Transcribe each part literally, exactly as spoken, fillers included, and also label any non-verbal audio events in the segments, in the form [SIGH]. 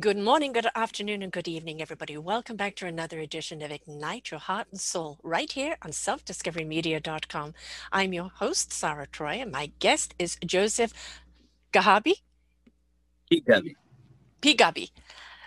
Good morning, good afternoon, and good evening, everybody. Welcome back to another edition of Ignite Your Heart and Soul, right here on self discovery media dot com. I'm your host, Sarah Troy, and my guest is Joseph Gahabi Pigabi. Pigabi.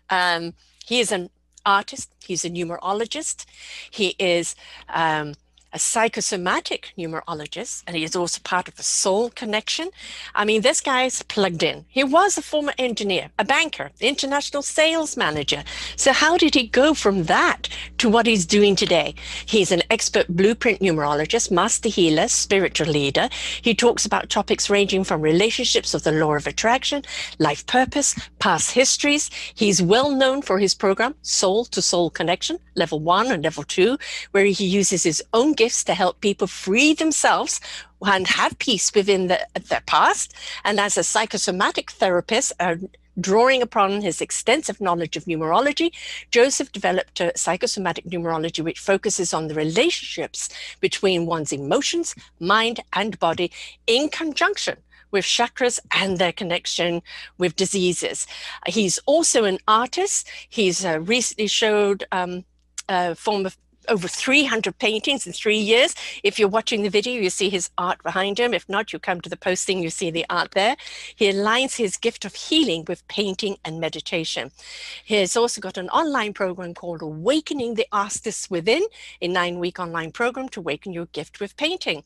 Um, he is an artist. He's a numerologist. He is um, a psychosomatic numerologist, and he is also part of the Soul Connection. I mean, this guy's plugged in. He was a former engineer, a banker, international sales manager. So how did he go from that to what he's doing today? He's an expert blueprint numerologist, master healer, spiritual leader. He talks about topics ranging from relationships of the law of attraction, life purpose, past histories. He's well known for his program, Soul to Soul Connection, level one and level two, where he uses his own gifts to help people free themselves and have peace within the, their past. And as a psychosomatic therapist, uh, drawing upon his extensive knowledge of numerology, Joseph developed a psychosomatic numerology which focuses on the relationships between one's emotions, mind, and body in conjunction with chakras and their connection with diseases. He's also an artist. He's uh, recently showed um, a form of over three hundred paintings in three years. If you're watching the video, you see his art behind him. If not, you come to the posting, you see the art there. He aligns his gift of healing with painting and meditation. He has also got an online program called Awakening the Artist Within, a nine-week online program to awaken your gift with painting.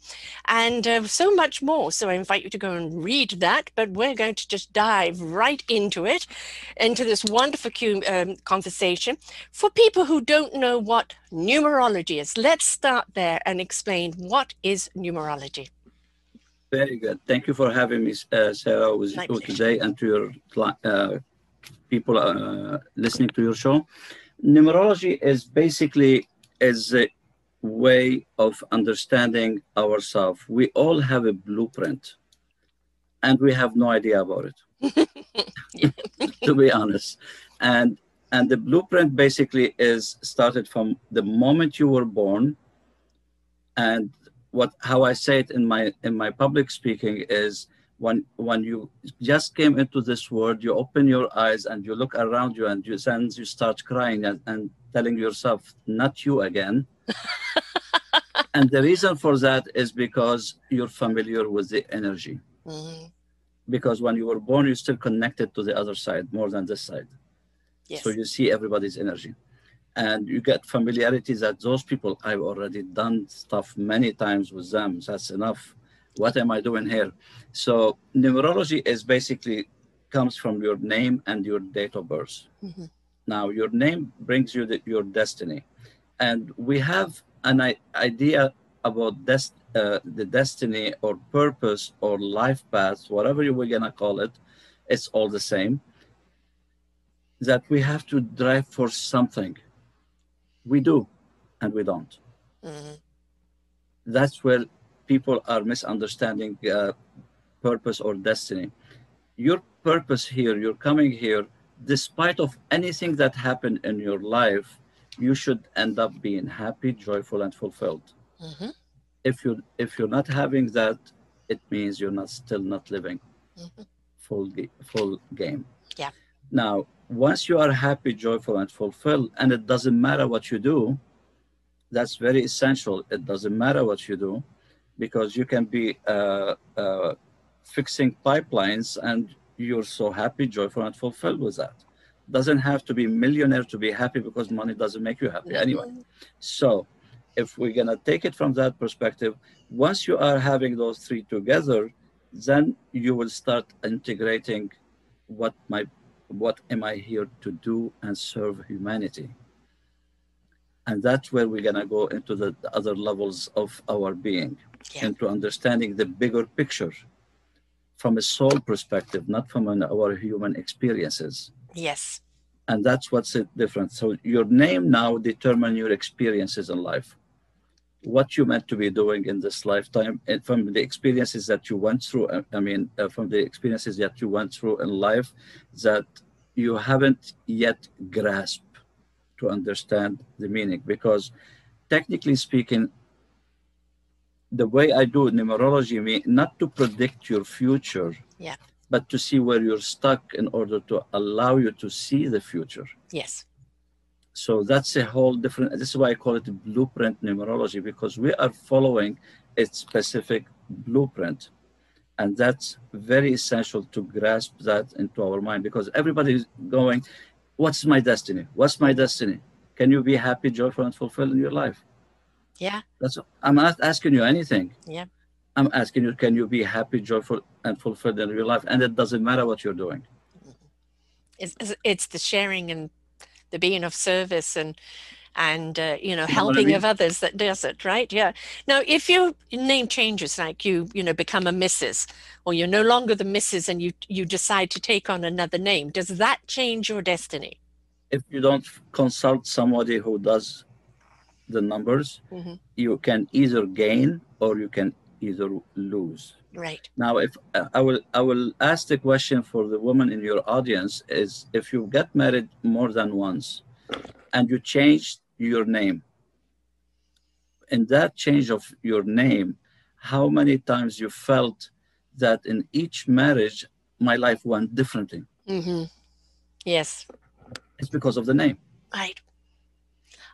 And uh, so much more. So I invite you to go and read that, but we're going to just dive right into it, into this wonderful um, conversation. For people who don't know what numerology Numerology is. Let's start there and explain what is numerology. Very good. Thank you for having me, uh, Sarah, with you today and to your uh, people uh, listening to your show. Numerology is basically is a way of understanding ourselves. We all have a blueprint and we have no idea about it, to be honest. And And the blueprint basically is started from the moment you were born. And what how I say it in my in my public speaking is when when you just came into this world, you open your eyes and you look around you and you and you start crying and, and telling yourself, not you again. And the reason for that is because you're familiar with the energy. Mm-hmm. Because when you were born, you're still connected to the other side more than this side. Yes. So you see everybody's energy and you get familiarity that those people, I've already done stuff many times with them. That's enough. What am I doing here? So numerology is basically comes from your name and your date of birth. Mm-hmm. Now your name brings you the, your destiny. And we have an I idea about des uh, the destiny or purpose or life path, whatever you were going to call it. It's all the same. That we have to drive for something. We do, and we don't. Mm-hmm. That's where people are misunderstanding uh, purpose or destiny. Your purpose here, you're coming here, despite of anything that happened in your life, you should end up being happy, joyful, and fulfilled. Mm-hmm. If you're, if you're not having that, it means you're not still not living mm-hmm. full, full game. Yeah. Now, once you are happy, joyful, and fulfilled, and it doesn't matter what you do, that's very essential. It doesn't matter what you do, because you can be uh, uh, fixing pipelines, and you're so happy, joyful, and fulfilled with that. Doesn't have to be millionaire to be happy, because money doesn't make you happy anyway. So if we're going to take it from that perspective, once you are having those three together, then you will start integrating what my what am I here to do and serve humanity? And that's where we're going to go into the, the other levels of our being, yeah. Into understanding the bigger picture from a soul perspective, not from an, our human experiences. Yes. And that's what's the difference. So your name now determines your experiences in life, what you meant to be doing in this lifetime, and from the experiences that you went through, I mean, uh, from the experiences that you went through in life that you haven't yet grasped to understand the meaning. Because technically speaking, the way I do numerology, means not to predict your future, yeah, but to see where you're stuck in order to allow you to see the future. Yes. So that's a whole different, this is why I call it blueprint numerology, because we are following a specific blueprint. And that's very essential to grasp that into our mind, because everybody's going, what's my destiny? What's my destiny? Can you be happy, joyful, and fulfilled in your life? Yeah. That's, I'm not asking you anything. Yeah. I'm asking you, can you be happy, joyful, and fulfilled in your life? And it doesn't matter what you're doing. It's, it's the sharing and the being of service and, and uh, you know, helping you know what I mean? Of others that does it, right? Yeah. Now, if your name changes, like you, you know, become a Missus, or you're no longer the Missus and you, you decide to take on another name, does that change your destiny? If you don't consult somebody who does the numbers, mm-hmm. you can either gain or you can either lose. Right. Now, if uh, I will, I will ask the question for the woman in your audience is, if you get married more than once and you changed your name, in that change of your name, how many times you felt that in each marriage, my life went differently? Mm-hmm. Yes. It's because of the name. Right.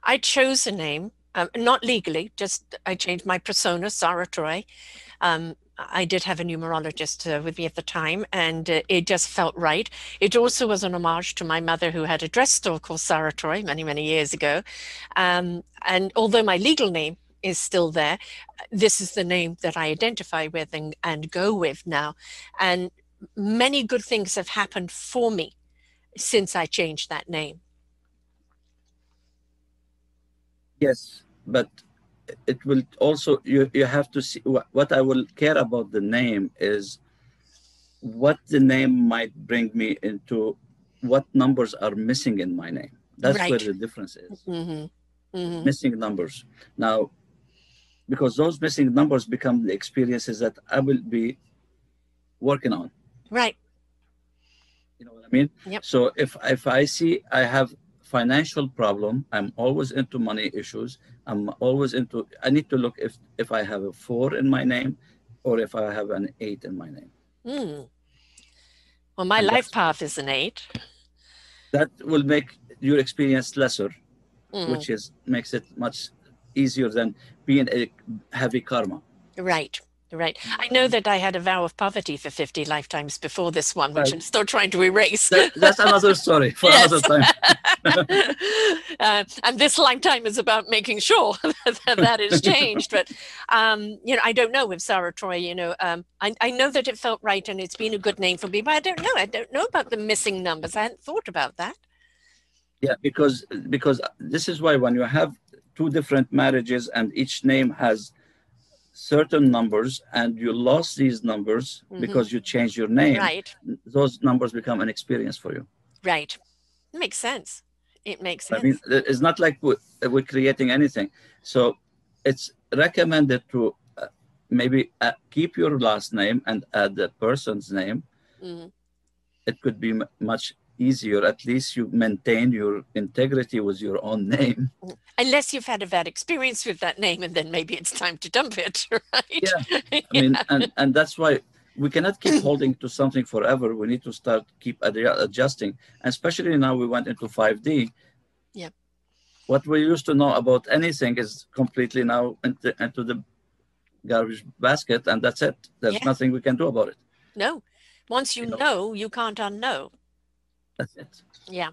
I chose a name. Um, not legally, just I changed my persona, Sarah Troy. Um, I did have a numerologist uh, with me at the time, and uh, it just felt right. It also was an homage to my mother, who had a dress store called Sarah Troy many, many years ago. Um, and although my legal name is still there, this is the name that I identify with and, and go with now. And many good things have happened for me since I changed that name. Yes. But it will also, you, you have to see, what, what I will care about the name is what the name might bring me into, what numbers are missing in my name. That's right. Where the difference is. Mm-hmm. Mm-hmm. Missing numbers. Now, because those missing numbers become the experiences that I will be working on. Right. You know what I mean? Yep. So if, if I see I have financial problem, I'm always into money issues, I'm always into, I need to look if, if I have a four in my name or if I have an eight in my name. Mm. Well, my and life path is an eight. That will make your experience lesser, mm. which is makes it much easier than being a heavy karma. Right. Right. I know that I had a vow of poverty for fifty lifetimes before this one, which right. I'm still trying to erase. That, that's another story for yes. another time. uh, and this lifetime is about making sure that that is changed. But, um, you know, I don't know with Sarah Troy, you know, um, I, I know that it felt right and it's been a good name for me, but I don't know. I don't know about the missing numbers. I hadn't thought about that. Yeah, because because this is why when you have two different marriages and each name has certain numbers and you lost these numbers mm-hmm. because you changed your name, right. those numbers become an experience for you. Right. It makes sense. It makes sense. I mean, it's not like we're, we're creating anything. So it's recommended to uh, maybe uh, keep your last name and add the person's name. Mm-hmm. It could be m- much easier. At least you maintain your integrity with your own name, unless you've had a bad experience with that name, and then maybe it's time to dump it, right? Yeah, I yeah. mean, and, and that's why we cannot keep holding to something forever. We need to start keep ad- adjusting, and especially now we went into five D. Yeah, what we used to know about anything is completely now into, into the garbage basket, and that's it. There's yeah. nothing we can do about it. No, once you, you know, know, you can't unknow. That's it. Yeah.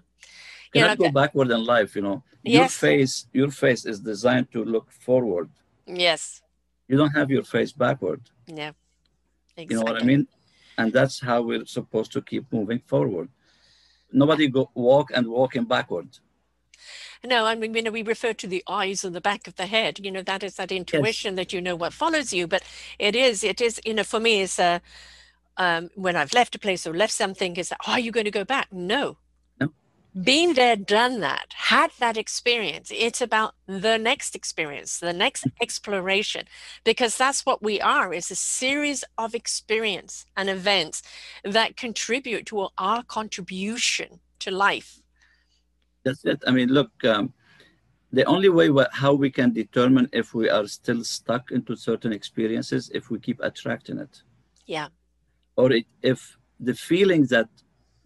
You cannot know, go backward in life, you know. Yes. Your face, your face is designed to look forward. Yes. You don't have your face backward. Yeah. Exactly. You know what I mean? And that's how we're supposed to keep moving forward. Nobody go walk and walking backward. No, I mean, you know, we refer to the eyes and the back of the head, you know, that is that intuition yes. that you know what follows you, but it is, it is, you know, for me, it's a, Um, when I've left a place or left something, is that, oh, are you going to go back? No. No. been there, done that, had that experience. It's about the next experience, the next exploration, because that's what we are, is a series of experience and events that contribute to our contribution to life. That's it. I mean, look, um, the only way how we can determine if we are still stuck into certain experiences, if we keep attracting it. Yeah. Or it, if the feeling that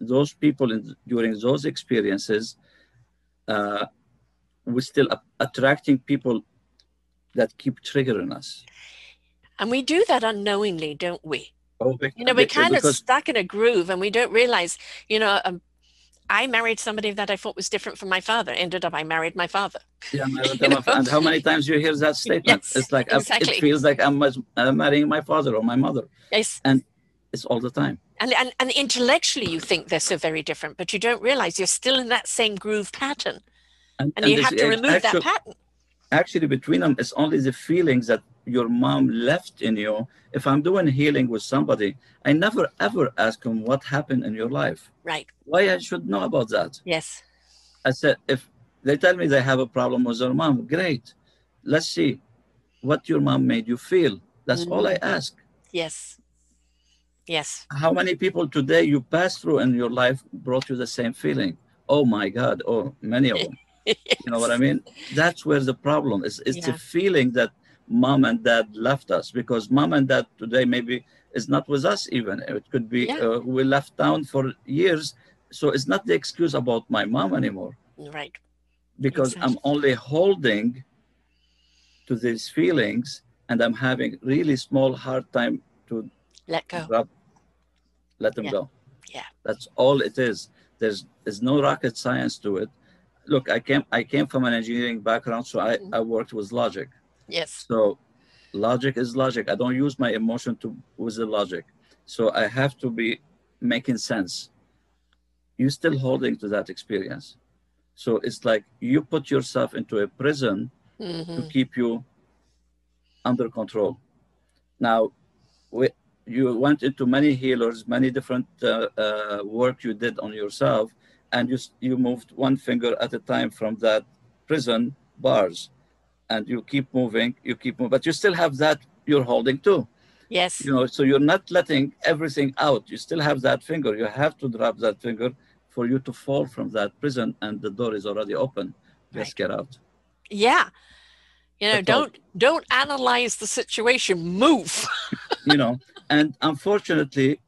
those people in, during those experiences, uh, we're still attracting people that keep triggering us. And we do that unknowingly, don't we? Oh, because, you know, we're kind of stuck in a groove and we don't realize, you know, um, I married somebody that I thought was different from my father. Ended up, I married my father. Yeah, married my father. And how many times you hear that statement? Yes, it's like, exactly. It feels like I'm, I'm marrying my father or my mother. Yes. And it's all the time. And, and, and intellectually, you think they're so very different, but you don't realize you're still in that same groove pattern. And, and, and you have to remove actual, that pattern. Actually, between them, it's only the feelings that your mom left in you. If I'm doing healing with somebody, I never, ever ask them what happened in your life. Right. Why I should know about that. Yes. I said, if they tell me they have a problem with their mom, great. Let's see what your mom made you feel. That's mm. all I ask. Yes. Yes. How many people today you passed through in your life brought you the same feeling? Oh my God, oh, many of them. Yes. You know what I mean? That's where the problem is. It's yeah. the feeling that mom and dad left us, because mom and dad today maybe is not with us even. It could be yeah. uh, we left town for years. So it's not the excuse about my mom anymore. Right. Because exactly. I'm only holding to these feelings and I'm having really small hard time to let go. Grab. Let them yeah. go. Yeah. That's all it is. There's there's no rocket science to it. Look, I came I came from an engineering background, so I, mm-hmm. I worked with logic. Yes. So logic is logic. I don't use my emotion to with the logic. So I have to be making sense. You're still holding to that experience. So it's like you put yourself into a prison mm-hmm. to keep you under control. Now we you went into many healers, many different uh, uh, work you did on yourself, and you, you moved one finger at a time from that prison bars, and you keep moving, you keep moving, but you still have that you're holding too. Yes. You know, so you're not letting everything out. You still have that finger. You have to drop that finger for you to fall from that prison, and the door is already open. Right. Just get out. Yeah. You know, That's don't all. don't analyze the situation, move. You know, and unfortunately,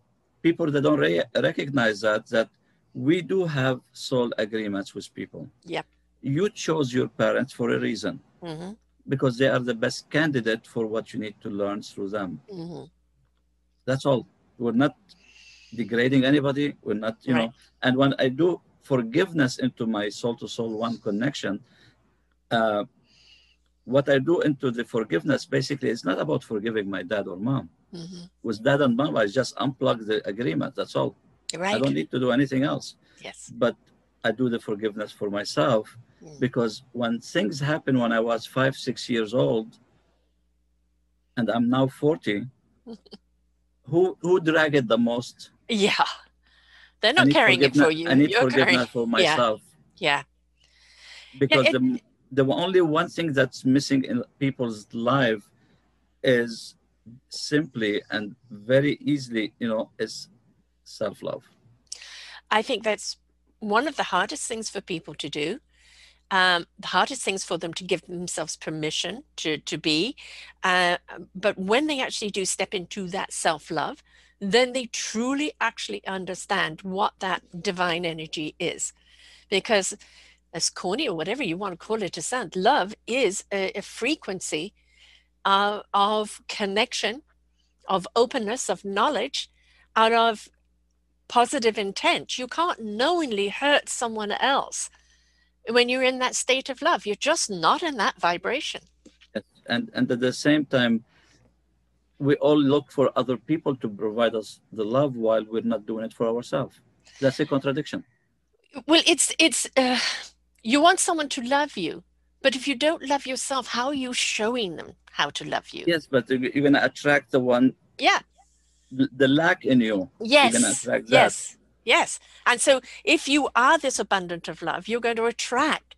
people that don't re recognize that, that we do have soul agreements with people. Yep. You chose your parents for a reason, mm-hmm. because they are the best candidate for what you need to learn through them. Mm-hmm. That's all. We're not degrading anybody. We're not, you right. know, and when I do forgiveness into my soul to soul one connection, uh, what I do into the forgiveness, basically, it's not about forgiving my dad or mom. Mm-hmm. With dad and mom, I just unplug the agreement. That's all. Right. I don't need to do anything else. Yes. But I do the forgiveness for myself, mm. because when things happened when I was five, six years old, and I'm now forty, who who dragged it the most? Yeah. They're not carrying it for you. I need You're forgiveness carrying... for myself. Yeah. yeah. Because yeah, it... the... The only one thing that's missing in people's life is simply and very easily, you know, is self-love. I think that's one of the hardest things for people to do. Um, the hardest things for them to give themselves permission to, to be. Uh, but when they actually do step into that self-love, then they truly actually understand what that divine energy is. Because as corny or whatever you want to call it to sound, love is a, a frequency uh, of connection, of openness, of knowledge, out of positive intent. You can't knowingly hurt someone else when you're in that state of love. You're just not in that vibration. And, and at the same time, we all look for other people to provide us the love while we're not doing it for ourselves. That's a contradiction. Well, it's, it's, uh, you want someone to love you, but if you don't love yourself, how are you showing them how to love you? Yes, but you're going to attract the one. Yeah. The lack in you. Yes. You're going to attract that. Yes. Yes. And so if you are this abundant of love, you're going to attract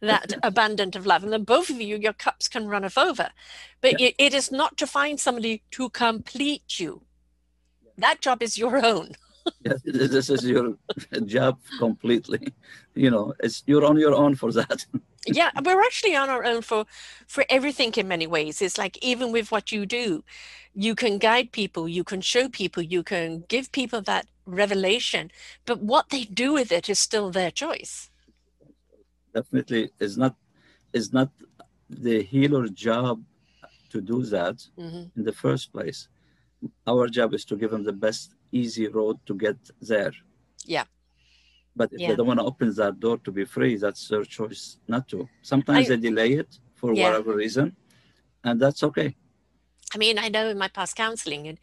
that abundant of love. And then both of you, your cups can run over. But yeah. it, it is not to find somebody to complete you. That job is your own. Yes, this is your job completely. You know, it's you're on your own for that. Yeah, we're actually on our own for, for everything in many ways. It's like even with what you do, you can guide people, you can show people, you can give people that revelation. But what they do with it is still their choice. Definitely, it's not, it's not the healer's job to do that mm-hmm. in the first place. Our job is to give them the best easy road to get there. Yeah. But if yeah. they don't want to open that door to be free, that's their choice not to. Sometimes I, they delay it for yeah. whatever reason, and that's okay. I mean, I know in my past counseling, and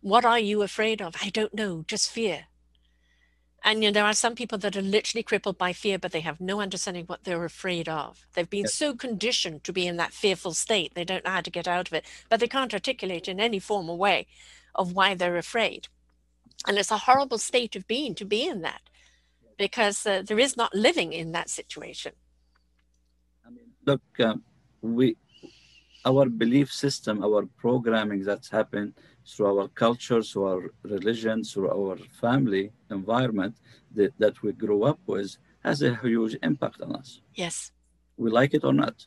what are you afraid of? I don't know, just fear. And you know, there are some people that are literally crippled by fear, but they have no understanding what they're afraid of. They've been yes. so conditioned to be in that fearful state. They don't know how to get out of it, but they can't articulate in any formal way of why they're afraid. And it's a horrible state of being to be in that, because uh, there is not living in that situation. I mean, look, um, we, our belief system, our programming that's happened through our culture, through our religion, through our family environment that, that we grew up with has a huge impact on us. Yes. We like it or not.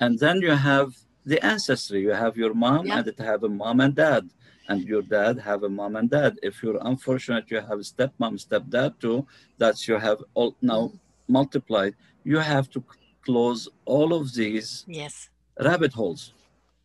And then you have the ancestry. You have your mom yeah. and it have a mom and dad. And your dad have a mom and dad. If you're unfortunate, you have stepmom, stepdad too. That's you have all now mm. multiplied. You have to close all of these yes. rabbit holes.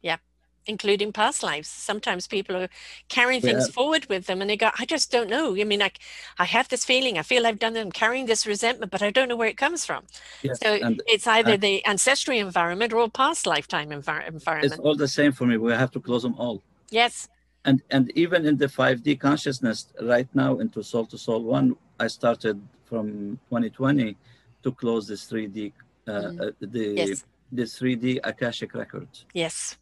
Yeah, including past lives. Sometimes people are carrying things yeah. forward with them, and they go, "I just don't know. I mean, I, I have this feeling. I feel I've done them. I'm carrying this resentment, but I don't know where it comes from." Yes. So and, it's either and, the ancestry environment or past lifetime envir environment. It's all the same for me. We have to close them all. Yes. And, and even in the five D consciousness, right now into Soul to Soul One, I started from twenty twenty to close this three D, uh, mm. the, yes. the three D Akashic records. Yes.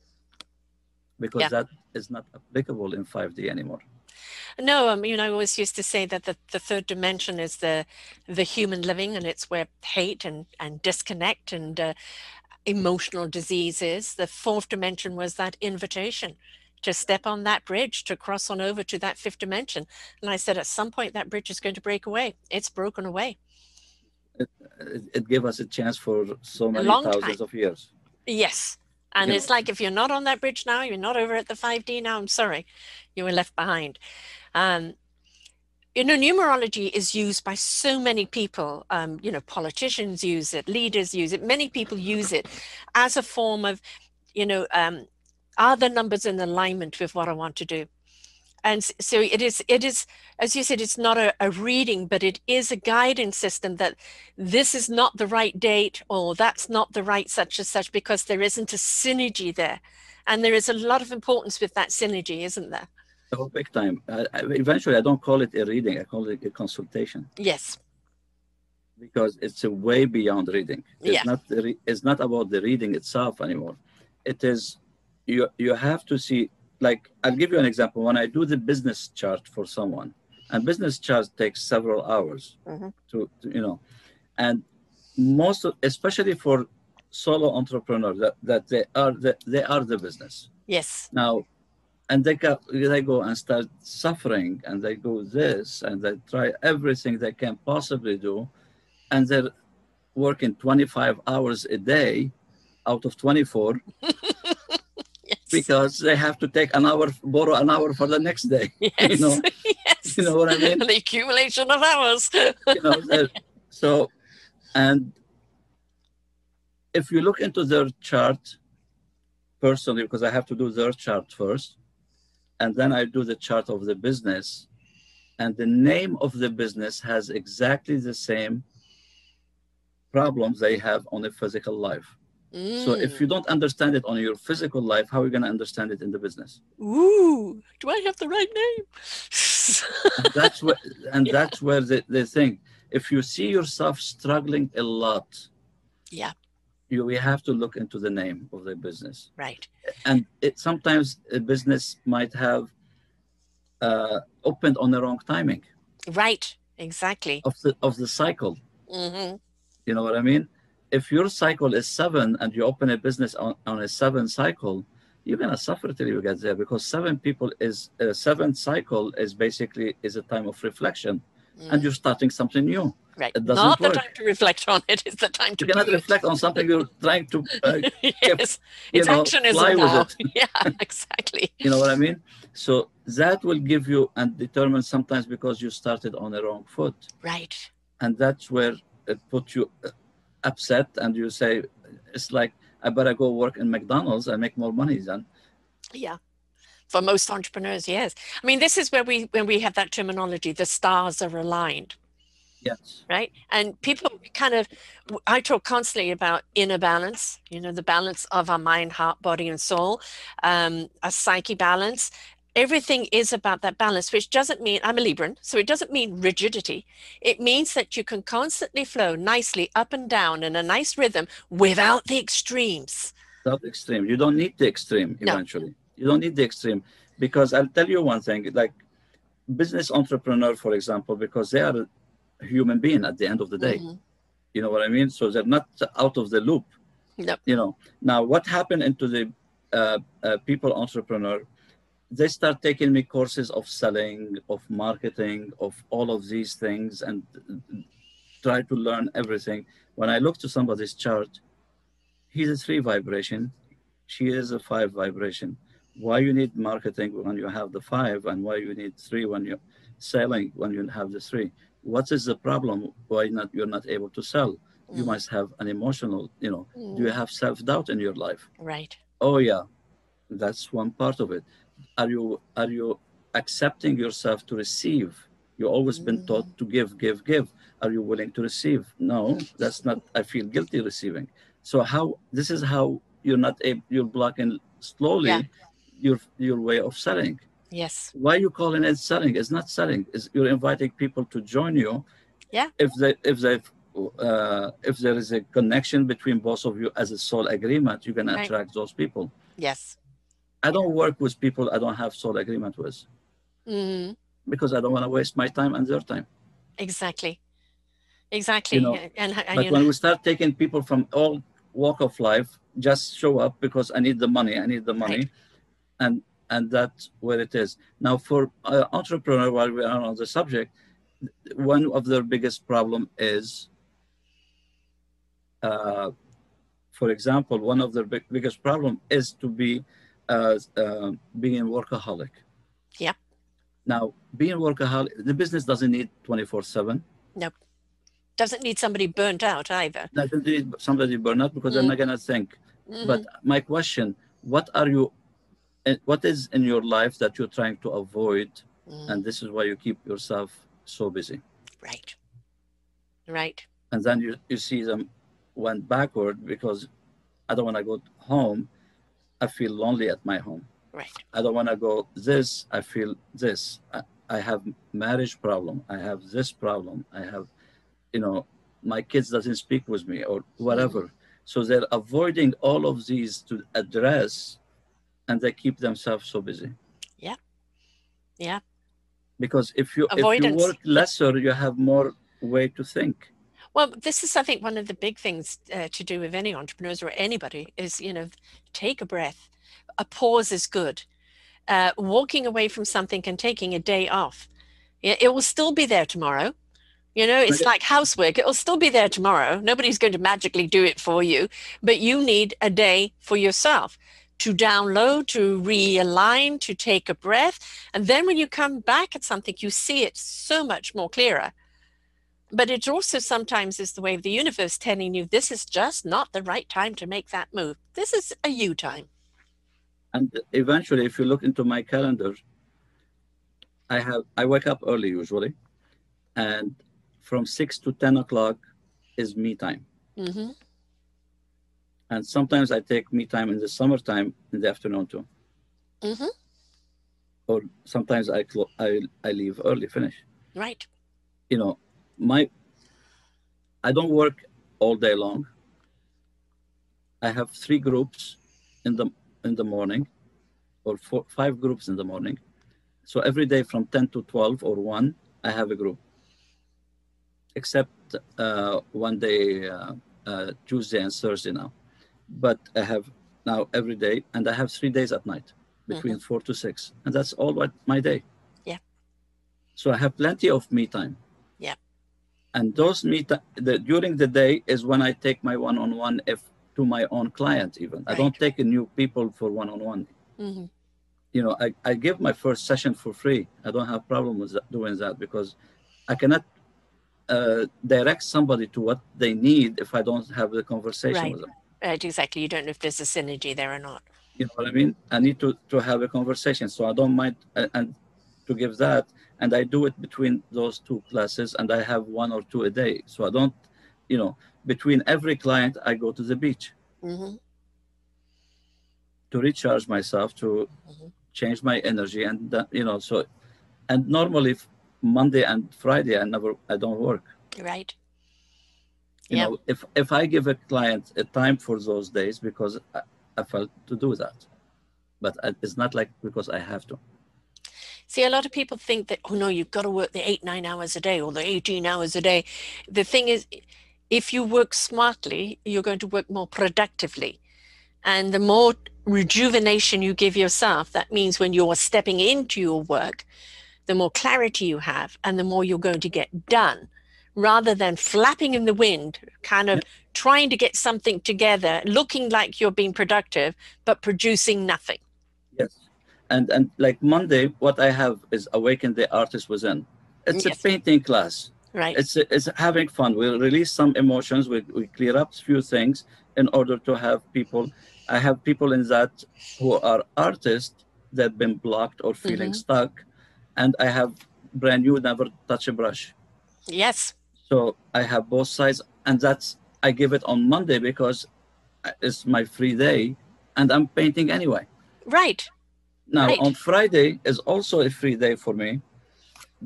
Because yeah. that is not applicable in five D anymore. No, I mean, I always used to say that the, the third dimension is the, the human living, and it's where hate and, and disconnect and uh, emotional disease is. The fourth dimension was that invitation to step on that bridge, to cross on over to that fifth dimension. And I said, at some point, that bridge is going to break away. It's broken away. It, it, it gave us a chance for so many thousands of years. Yes. And yeah. it's like, if you're not on that bridge now, you're not over at the five D now, I'm sorry, you were left behind. Um, you know, numerology is used by so many people. Um, you know, politicians use it, leaders use it, many people use it as a form of, you know, um, are the numbers in alignment with what I want to do? And so it is, it is, as you said, it's not a, a reading, but it is a guidance system that this is not the right date, or that's not the right such and such, because there isn't a synergy there. And there is a lot of importance with that synergy, isn't there? Oh, big time. Uh, eventually, I don't call it a reading. I call it a consultation. Yes. Because it's a way beyond reading. It's, yeah. not, the re it's not about the reading itself anymore. It is... You, you have to see, like, I'll give you an example. When I do the business chart for someone, and business chart takes several hours mm-hmm. to, to, you know, and most, of, especially for solo entrepreneurs, that, that they are the, they are the business. Yes. Now, and they, got, they go and start suffering, and they go this, and they try everything they can possibly do, and they're working twenty-five hours a day out of twenty-four. Because they have to take an hour, borrow an hour for the next day. Yes. You know, yes. you know what I mean? The accumulation of hours. You know, so, and if you look into their chart personally, because I have to do their chart first, and then I do the chart of the business, and the name of the business has exactly the same problems they have on the physical life. Mm. So if you don't understand it on your physical life, how are you going to understand it in the business? Ooh, do I have the right name? And that's where, and yeah. that's where the, the thing, if you see yourself struggling a lot, yeah, you we have to look into the name of the business. Right. And it, sometimes a business might have uh, opened on the wrong timing. Right, exactly. Of the, of the cycle. Mm-hmm. You know what I mean? If your cycle is seven and you open a business on, on a seven cycle, you're going to suffer till you get there, because seven people is uh, seven cycle is basically is a time of reflection, mm. and you're starting something new. Right. It doesn't Not work. The time to reflect on it. It's the time to. You cannot reflect it. on something you're trying to. Uh, yes, keep, it's you know, action is now. It. Yeah, exactly. You know what I mean? So that will give you and determine sometimes because you started on the wrong foot. Right. And that's where it puts you upset, and you say, it's like, I better go work in McDonald's and make more money then. Yeah. For most entrepreneurs, yes. I mean, this is where we, when we have that terminology, the stars are aligned. Yes. Right. And people kind of, I talk constantly about inner balance, you know, the balance of our mind, heart, body, and soul, um, a psyche balance. Everything is about that balance, which doesn't mean, I'm a Libran, so it doesn't mean rigidity. It means that you can constantly flow nicely up and down in a nice rhythm without the extremes. Without extreme. You don't need the extreme eventually. No. You don't need the extreme, because I'll tell you one thing, like business entrepreneur, for example, because they are a human being at the end of the day. Mm-hmm. You know what I mean? So they're not out of the loop. Nope. You know, now what happened into the uh, uh, people entrepreneur, they start taking me courses of selling, of marketing, of all of these things, and try to learn everything. When I look to somebody's chart, he's a three vibration, she is a five vibration. Why you need marketing when you have the five, and why you need three when you're selling when you have the three? What is the problem? Why not you're not able to sell? You mm. must have an emotional, you know, mm. do you have self-doubt in your life? Right. Oh yeah, that's one part of it. Are you are you accepting yourself to receive? You've always mm. been taught to give, give, give. Are you willing to receive? No, that's not. I feel guilty receiving. So how this is how you're not able. You're blocking slowly yeah. your your way of selling. Yes. Why are you calling it selling? It's not selling. It's, you're inviting people to join you. Yeah. If they if they uh, if there is a connection between both of you as a soul agreement, you're gonna right. attract those people. Yes. I don't work with people I don't have soul agreement with, mm-hmm. because I don't want to waste my time and their time. Exactly. Exactly. You know, and, and, but when know. we start taking people from all walk of life, just show up because I need the money, I need the money. Right. And and that's where it is. Now for uh, entrepreneur, while we are on the subject, one of their biggest problem is, uh, for example, one of their big, biggest problem is to be as uh, being a workaholic. Yeah. Now, being a workaholic, the business doesn't need twenty-four seven. No. Doesn't need somebody burnt out either. Doesn't need somebody burnt out, because mm. they're not going to think. Mm-hmm. But my question, what are you, what is in your life that you're trying to avoid? Mm. And this is why you keep yourself so busy. Right. Right. And then you, you see them went backward because I don't want to go home. I feel lonely at my home. Right. I don't want to go this. I feel this. I, I have marriage problem. I have this problem. I have, you know, my kids doesn't speak with me or whatever. Mm-hmm. So they're avoiding all of these to address, and they keep themselves so busy. Yeah. Yeah. Because if you, if you work lesser, you have more way to think. Well, this is, I think, one of the big things uh, to do with any entrepreneurs or anybody is, you know, take a breath. A pause is good. Uh, walking away from something and taking a day off. It will still be there tomorrow. You know, it's like housework. It will still be there tomorrow. Nobody's going to magically do it for you. But you need a day for yourself to download, to realign, to take a breath. And then when you come back at something, you see it so much more clearer. But it also sometimes is the way of the universe telling you, this is just not the right time to make that move. This is a you time. And eventually, if you look into my calendar, I have I wake up early usually, and from six to ten o'clock is me time. Mm-hmm. And sometimes I take me time in the summertime in the afternoon too. Mm-hmm. Or sometimes I, I, I leave early, finish. Right. You know. My, I don't work all day long. I have three groups in the in the morning, or four, five groups in the morning. So every day from ten to twelve or one, I have a group. Except uh, one day, uh, uh, Tuesday and Thursday now. But I have now every day, and I have three days at night between mm-hmm. four to six. And that's all what my day. Yeah. So I have plenty of me time. Yeah. And those me time, the, during the day is when I take my one-on-one if to my own client even. Right. I don't take new people for one-on-one. Mm-hmm. You know, I, I give my first session for free. I don't have problem with that, doing that, because I cannot uh, direct somebody to what they need if I don't have the conversation right. with them. Right, exactly. You don't know if there's a synergy there or not. You know what I mean? I need to, to have a conversation. So I don't mind uh, and to give that. And I do it between those two classes, and I have one or two a day. So I don't, you know, between every client, I go to the beach mm-hmm. to recharge myself, to mm-hmm. change my energy. And, uh, you know, so, and normally Monday and Friday, I never, I don't work. Right. You yep. know, if, if I give a client a time for those days, because I, I felt to do that, but it's not like because I have to. See, a lot of people think that, oh no, you've got to work the eight, nine hours a day or the eighteen hours a day. The thing is, if you work smartly, you're going to work more productively. And the more rejuvenation you give yourself, that means when you're stepping into your work, the more clarity you have and the more you're going to get done, rather than flapping in the wind, kind of trying to get something together, looking like you're being productive, but producing nothing. Yes. And and like Monday, what I have is Awaken the Artist Within. It's yes. a painting class. Right. It's it's having fun. We'll release some emotions. We we clear up a few things in order to have people. I have people in that who are artists that've been blocked or feeling mm-hmm. stuck, and I have brand new, never touch a brush. Yes. So I have both sides, and that's I give it on Monday because it's my free day, and I'm painting anyway. Right. Now, right. on Friday is also a free day for me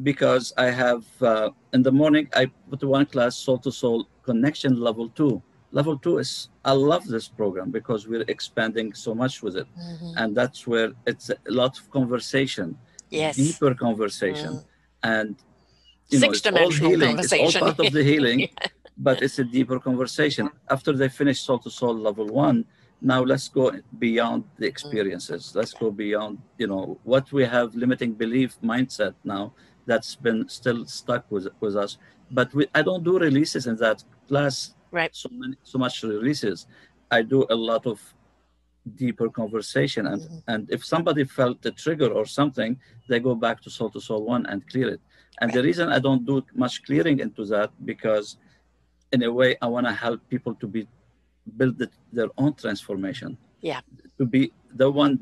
because I have, uh, in the morning, I put one class, Soul to Soul Connection, Level two. Level two is, I love this program because we're expanding so much with it. Mm-hmm. And that's where it's a lot of conversation, yes. deeper conversation. Mm. And, you know, it's all healing, it's all part of the healing, yeah. but it's a deeper conversation. After they finish Soul to Soul Level one, now let's go beyond the experiences. Let's go beyond, you know, what we have limiting belief mindset now that's been still stuck with with us. But we, I don't do releases in that class. Right. So many, so much releases. I do a lot of deeper conversation. And mm-hmm. and if somebody felt the trigger or something, they go back to Soul to Soul One and clear it. And right. the reason I don't do much clearing into that because, in a way, I want to help people to be. build the, their own transformation, yeah, to be the one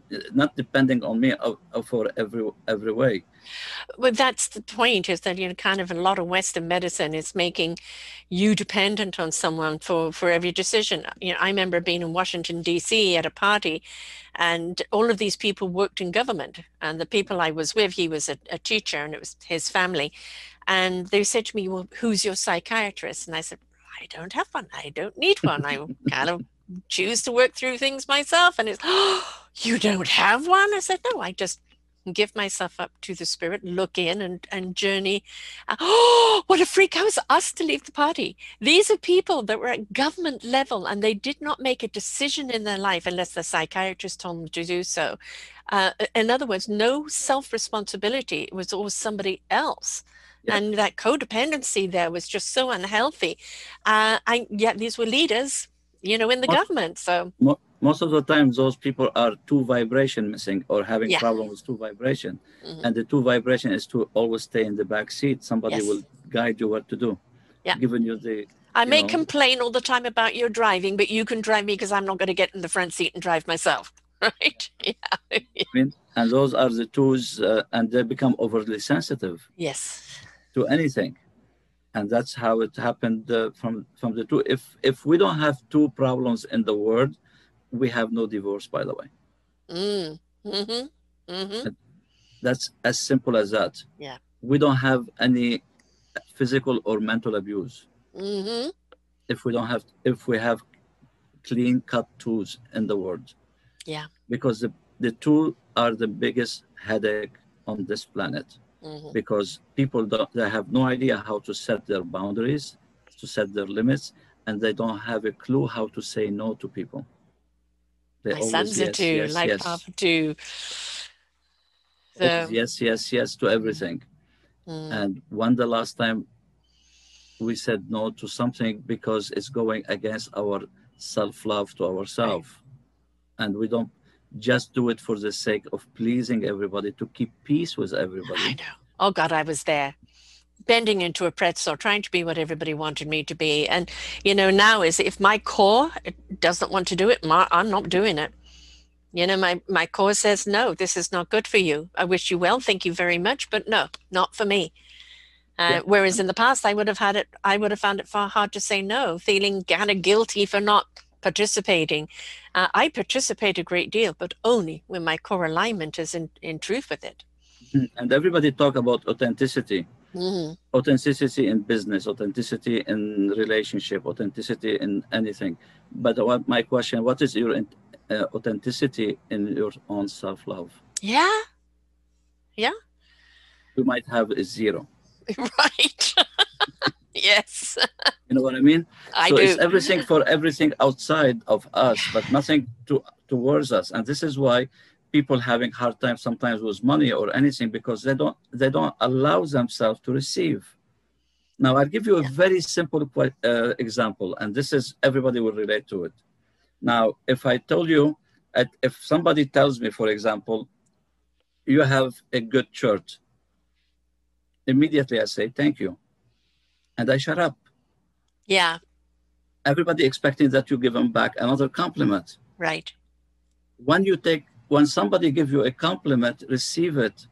not depending on me of, of for every every way. Well, that's the point, is that, you know, kind of a lot of Western medicine is making you dependent on someone for for every decision. You know, I remember being in Washington D C at a party, and all of these people worked in government, and the people I was with, he was a, a teacher and it was his family, and they said to me, well, who's your psychiatrist? And I said, I don't have one. I don't need one. I kind of choose to work through things myself. And it's, oh, you don't have one? I said, no, I just give myself up to the spirit, look in and, and journey. Oh, what a freak. I was asked to leave the party. These are people that were at government level and they did not make a decision in their life unless the psychiatrist told them to do so. Uh, in other words, no self-responsibility. It was always somebody else. And that codependency there was just so unhealthy. Uh, and yet these were leaders, you know, in the most, government. So mo most of the time, those people are two vibration missing or having yeah. problems with two vibration. Mm-hmm. And the two vibration is to always stay in the back seat. Somebody yes. will guide you what to do, yeah. giving you the... I you may know, complain all the time about your driving, but you can drive me because I'm not going to get in the front seat and drive myself. Right? Yeah. I mean, and those are the twos, uh, and they become overly sensitive. Yes. To anything, and that's how it happened uh, from from the two. If if we don't have two problems in the world, we have no divorce. By the way, mm. mm-hmm. Mm-hmm. that's as simple as that. Yeah, we don't have any physical or mental abuse. Mm-hmm. If we don't have, if we have clean cut twos in the world. Yeah, because the the two are the biggest headache on this planet. Mm-hmm. Because people don't, they have no idea how to set their boundaries, to set their limits, and they don't have a clue how to say no to people. They My always, sons yes, are too, yes, like yes. Papa too. So. Yes, yes, yes to everything. Mm. And when the last time we said no to something because it's going against our self-love to ourselves. Right. And we don't just do it for the sake of pleasing everybody, to keep peace with everybody. I know. Oh, God, I was there, bending into a pretzel, trying to be what everybody wanted me to be. And, you know, now is if my core doesn't want to do it, my, I'm not doing it. You know, my, my core says, no, this is not good for you. I wish you well. Thank you very much. But no, not for me. Uh, yeah. Whereas in the past, I would have had it. I would have found it far hard to say no, feeling kind of guilty for not participating. Uh, I participate a great deal, but only when my core alignment is in, in truth with it. And everybody talk about authenticity. Mm-hmm. Authenticity in business, authenticity in relationship, authenticity in anything. But what my question, what is your uh, authenticity in your own self-love? Yeah. Yeah. You might have a zero. Right. Yes. You know what I mean? I so do. It's everything for everything outside of us, but nothing to, towards us. And this is why people having hard time sometimes with money or anything, because they don't they don't allow themselves to receive. Now, I'll give you a very simple uh, example, and this is everybody will relate to it. Now, if I told you, if somebody tells me, for example, you have a good shirt, immediately I say, thank you. And I shut up. Yeah. Everybody expecting that you give them back another compliment. Right. When you take, when somebody gives you a compliment, receive it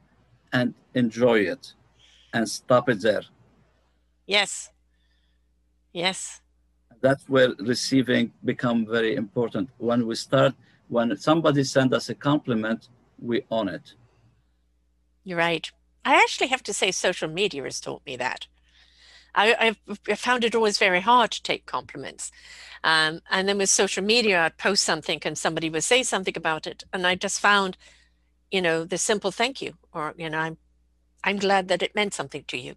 and enjoy it and stop it there. Yes. Yes. That's where receiving becomes very important. When we start, when somebody sends us a compliment, we own it. You're right. I actually have to say social media has taught me that. I, I've found it always very hard to take compliments. Um, and then with social media, I'd post something and somebody would say something about it. And I just found, you know, the simple thank you, or, you know, I'm, I'm glad that it meant something to you.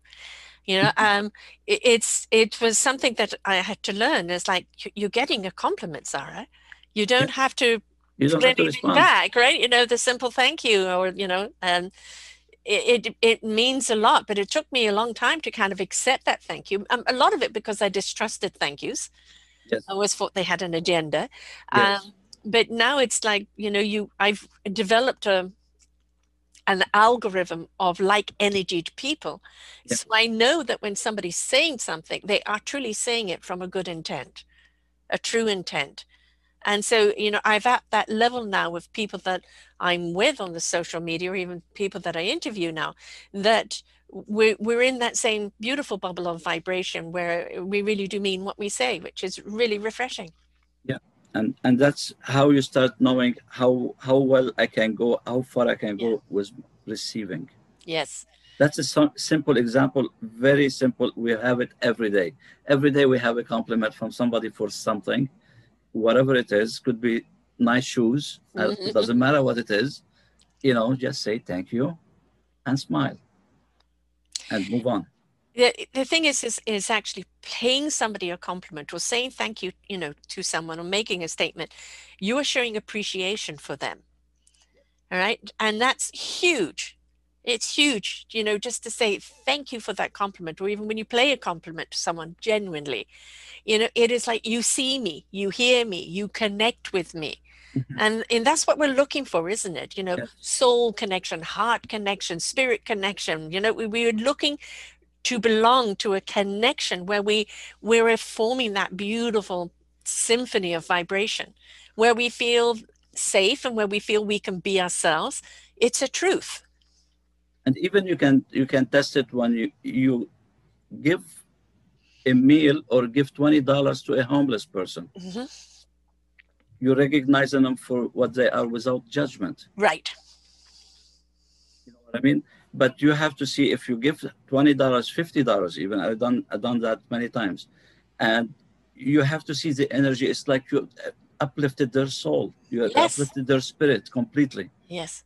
You know, um, it, it's, it was something that I had to learn. It's like, you're getting a compliment, Sarah. You don't have to put anything back, right? You know, the simple thank you, or, you know, um, It, it it means a lot, but it took me a long time to kind of accept that thank you. Um, a lot of it because I distrusted thank yous. Yes. I always thought they had an agenda. Yes. Um, but now it's like, you know, you I've developed a an algorithm of like energied people. Yes. So I know that when somebody's saying something, they are truly saying it from a good intent, a true intent. And so, you know, I've at that level now with people that I'm with on the social media, or even people that I interview now, that we're, we're in that same beautiful bubble of vibration where we really do mean what we say, which is really refreshing. Yeah. And, and that's how you start knowing how, how well I can go, how far I can yeah. go with receiving. Yes. That's a simple example, very simple. We have it every day. Every day we have a compliment from somebody for something. Whatever it is, could be nice shoes, it doesn't matter what it is, you know, just say thank you and smile and move on. The, the thing is, is, is actually paying somebody a compliment or saying thank you, you know, to someone, or making a statement, you are showing appreciation for them. All right. And that's huge. It's huge, you know, just to say thank you for that compliment, or even when you play a compliment to someone genuinely, you know, it is like, you see me, you hear me, you connect with me. Mm-hmm. And, and that's what we're looking for, isn't it? You know, yes. Soul connection, heart connection, spirit connection. You know, we, we are looking to belong to a connection where we, we're forming that beautiful symphony of vibration, where we feel safe and where we feel we can be ourselves. It's a truth. And even you can you can test it when you, you give a meal or give twenty dollars to a homeless person. Mm-hmm. You recognize them for what they are without judgment. Right. You know what I mean? But you have to see if you give twenty dollars, fifty dollars even. I've done, I've done that many times. And you have to see the energy. It's like you uplifted their soul. You yes. uplifted their spirit completely. Yes.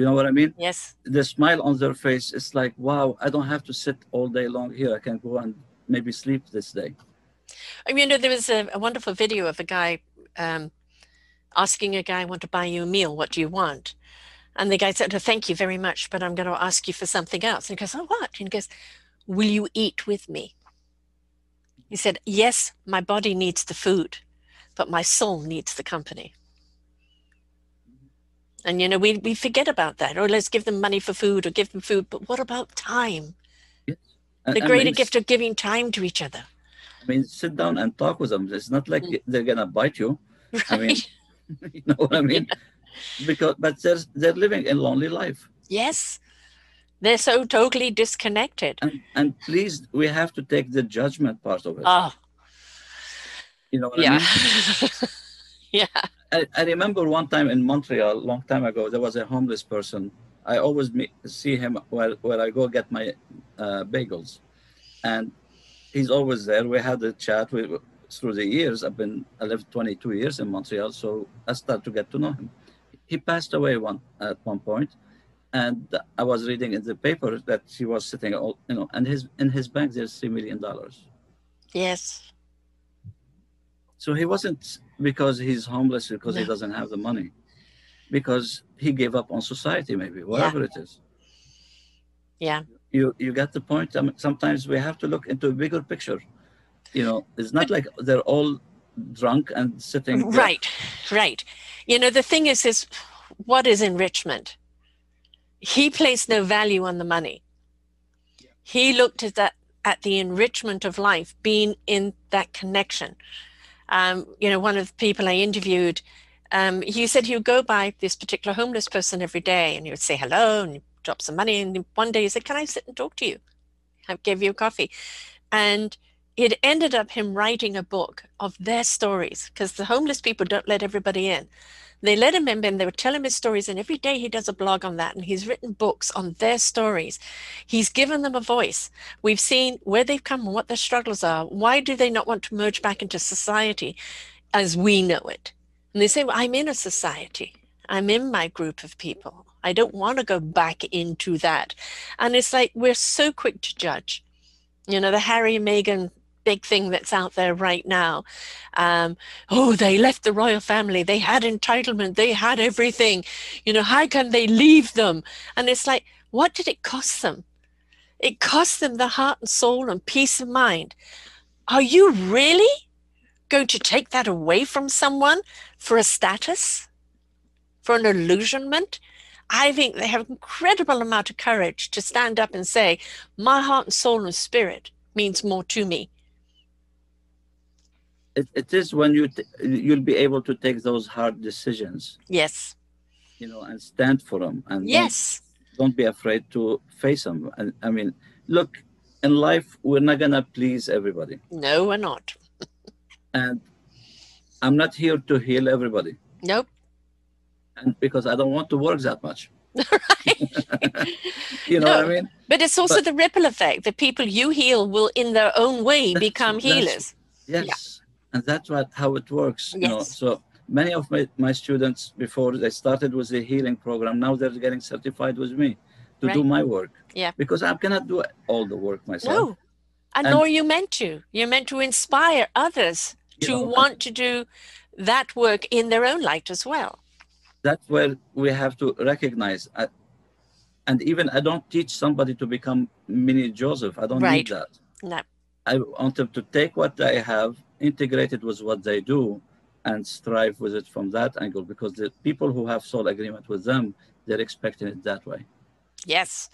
You know what I mean? Yes. The smile on their face, it's like, wow, I don't have to sit all day long here. I can go and maybe sleep this day. I mean, you know, there was a, a wonderful video of a guy um, asking a guy, I want to buy you a meal. What do you want? And the guy said, oh, thank you very much, but I'm going to ask you for something else. And he goes, oh, what? And he goes, will you eat with me? He said, yes, my body needs the food, but my soul needs the company. And, you know, we, we forget about that. Or let's give them money for food or give them food. But what about time? Yes. And, the greater I mean, gift of giving time to each other. I mean, sit down and talk with them. It's not like mm. they're going to bite you. Right. I mean, you know what I mean? Yeah. Because, but they're, they're living a lonely life. Yes. They're so totally disconnected. And, and please, we have to take the judgment part of it. Oh. You know what yeah. I mean? Yeah. I, I remember one time in Montreal, a long time ago, there was a homeless person. I always meet, see him where, where I go get my uh, bagels. And he's always there. We had a chat we, through the years. I've been, I lived twenty-two years in Montreal, so I started to get to know him. He passed away one at one point, and I was reading in the paper that he was sitting, all, you know, and his in his bank there's three million dollars. Yes. So he wasn't... because he's homeless, because no. he doesn't have the money, because he gave up on society, maybe, whatever yeah. it is. Yeah. You you got the point? I mean, sometimes we have to look into a bigger picture. You know, it's not like they're all drunk and sitting. Right, there. Right. You know, the thing is, is what is enrichment? He placed no value on the money. Yeah. He looked at that, at the enrichment of life, being in that connection. Um, you know, one of the people I interviewed, um, he said he would go by this particular homeless person every day and he would say hello and drop some money. And one day he said, can I sit and talk to you? I gave you a coffee. And it ended up him writing a book of their stories, because the homeless people don't let everybody in. They let him in and they would tell him his stories. And every day he does a blog on that. And he's written books on their stories. He's given them a voice. We've seen where they've come and what their struggles are. Why do they not want to merge back into society as we know it? And they say, well, I'm in a society. I'm in my group of people. I don't want to go back into that. And it's like, we're so quick to judge. You know, the Harry and Meghan big thing that's out there right now. Um, oh, they left the royal family. They had entitlement. They had everything. You know, how can they leave them? And it's like, what did it cost them? It cost them the heart and soul and peace of mind. Are you really going to take that away from someone for a status, for an illusionment? I think they have an incredible amount of courage to stand up and say, my heart and soul and spirit means more to me. It, it is when you t you'll be able to take those hard decisions. Yes. You know, and stand for them. And yes. Don't, don't be afraid to face them. And I mean, look, in life, we're not going to please everybody. No, we're not. And I'm not here to heal everybody. Nope. And because I don't want to work that much. Right. You know no, what I mean? But it's also but, the ripple effect. The people you heal will, in their own way, become healers. Yes. Yeah. And that's what, how it works. Yes. You know? So many of my, my students, before they started with the healing program, now they're getting certified with me to right. do my work. Yeah. Because I cannot do all the work myself. No, and, and nor you meant to. You're meant to inspire others to know, want to do that work in their own light as well. That's where we have to recognize. I, and even I don't teach somebody to become mini Joseph. I don't right. need that. No. I want them to take what they have, integrate it with what they do, and strive with it from that angle, because the people who have soul agreement with them, they're expecting it that way. Yes.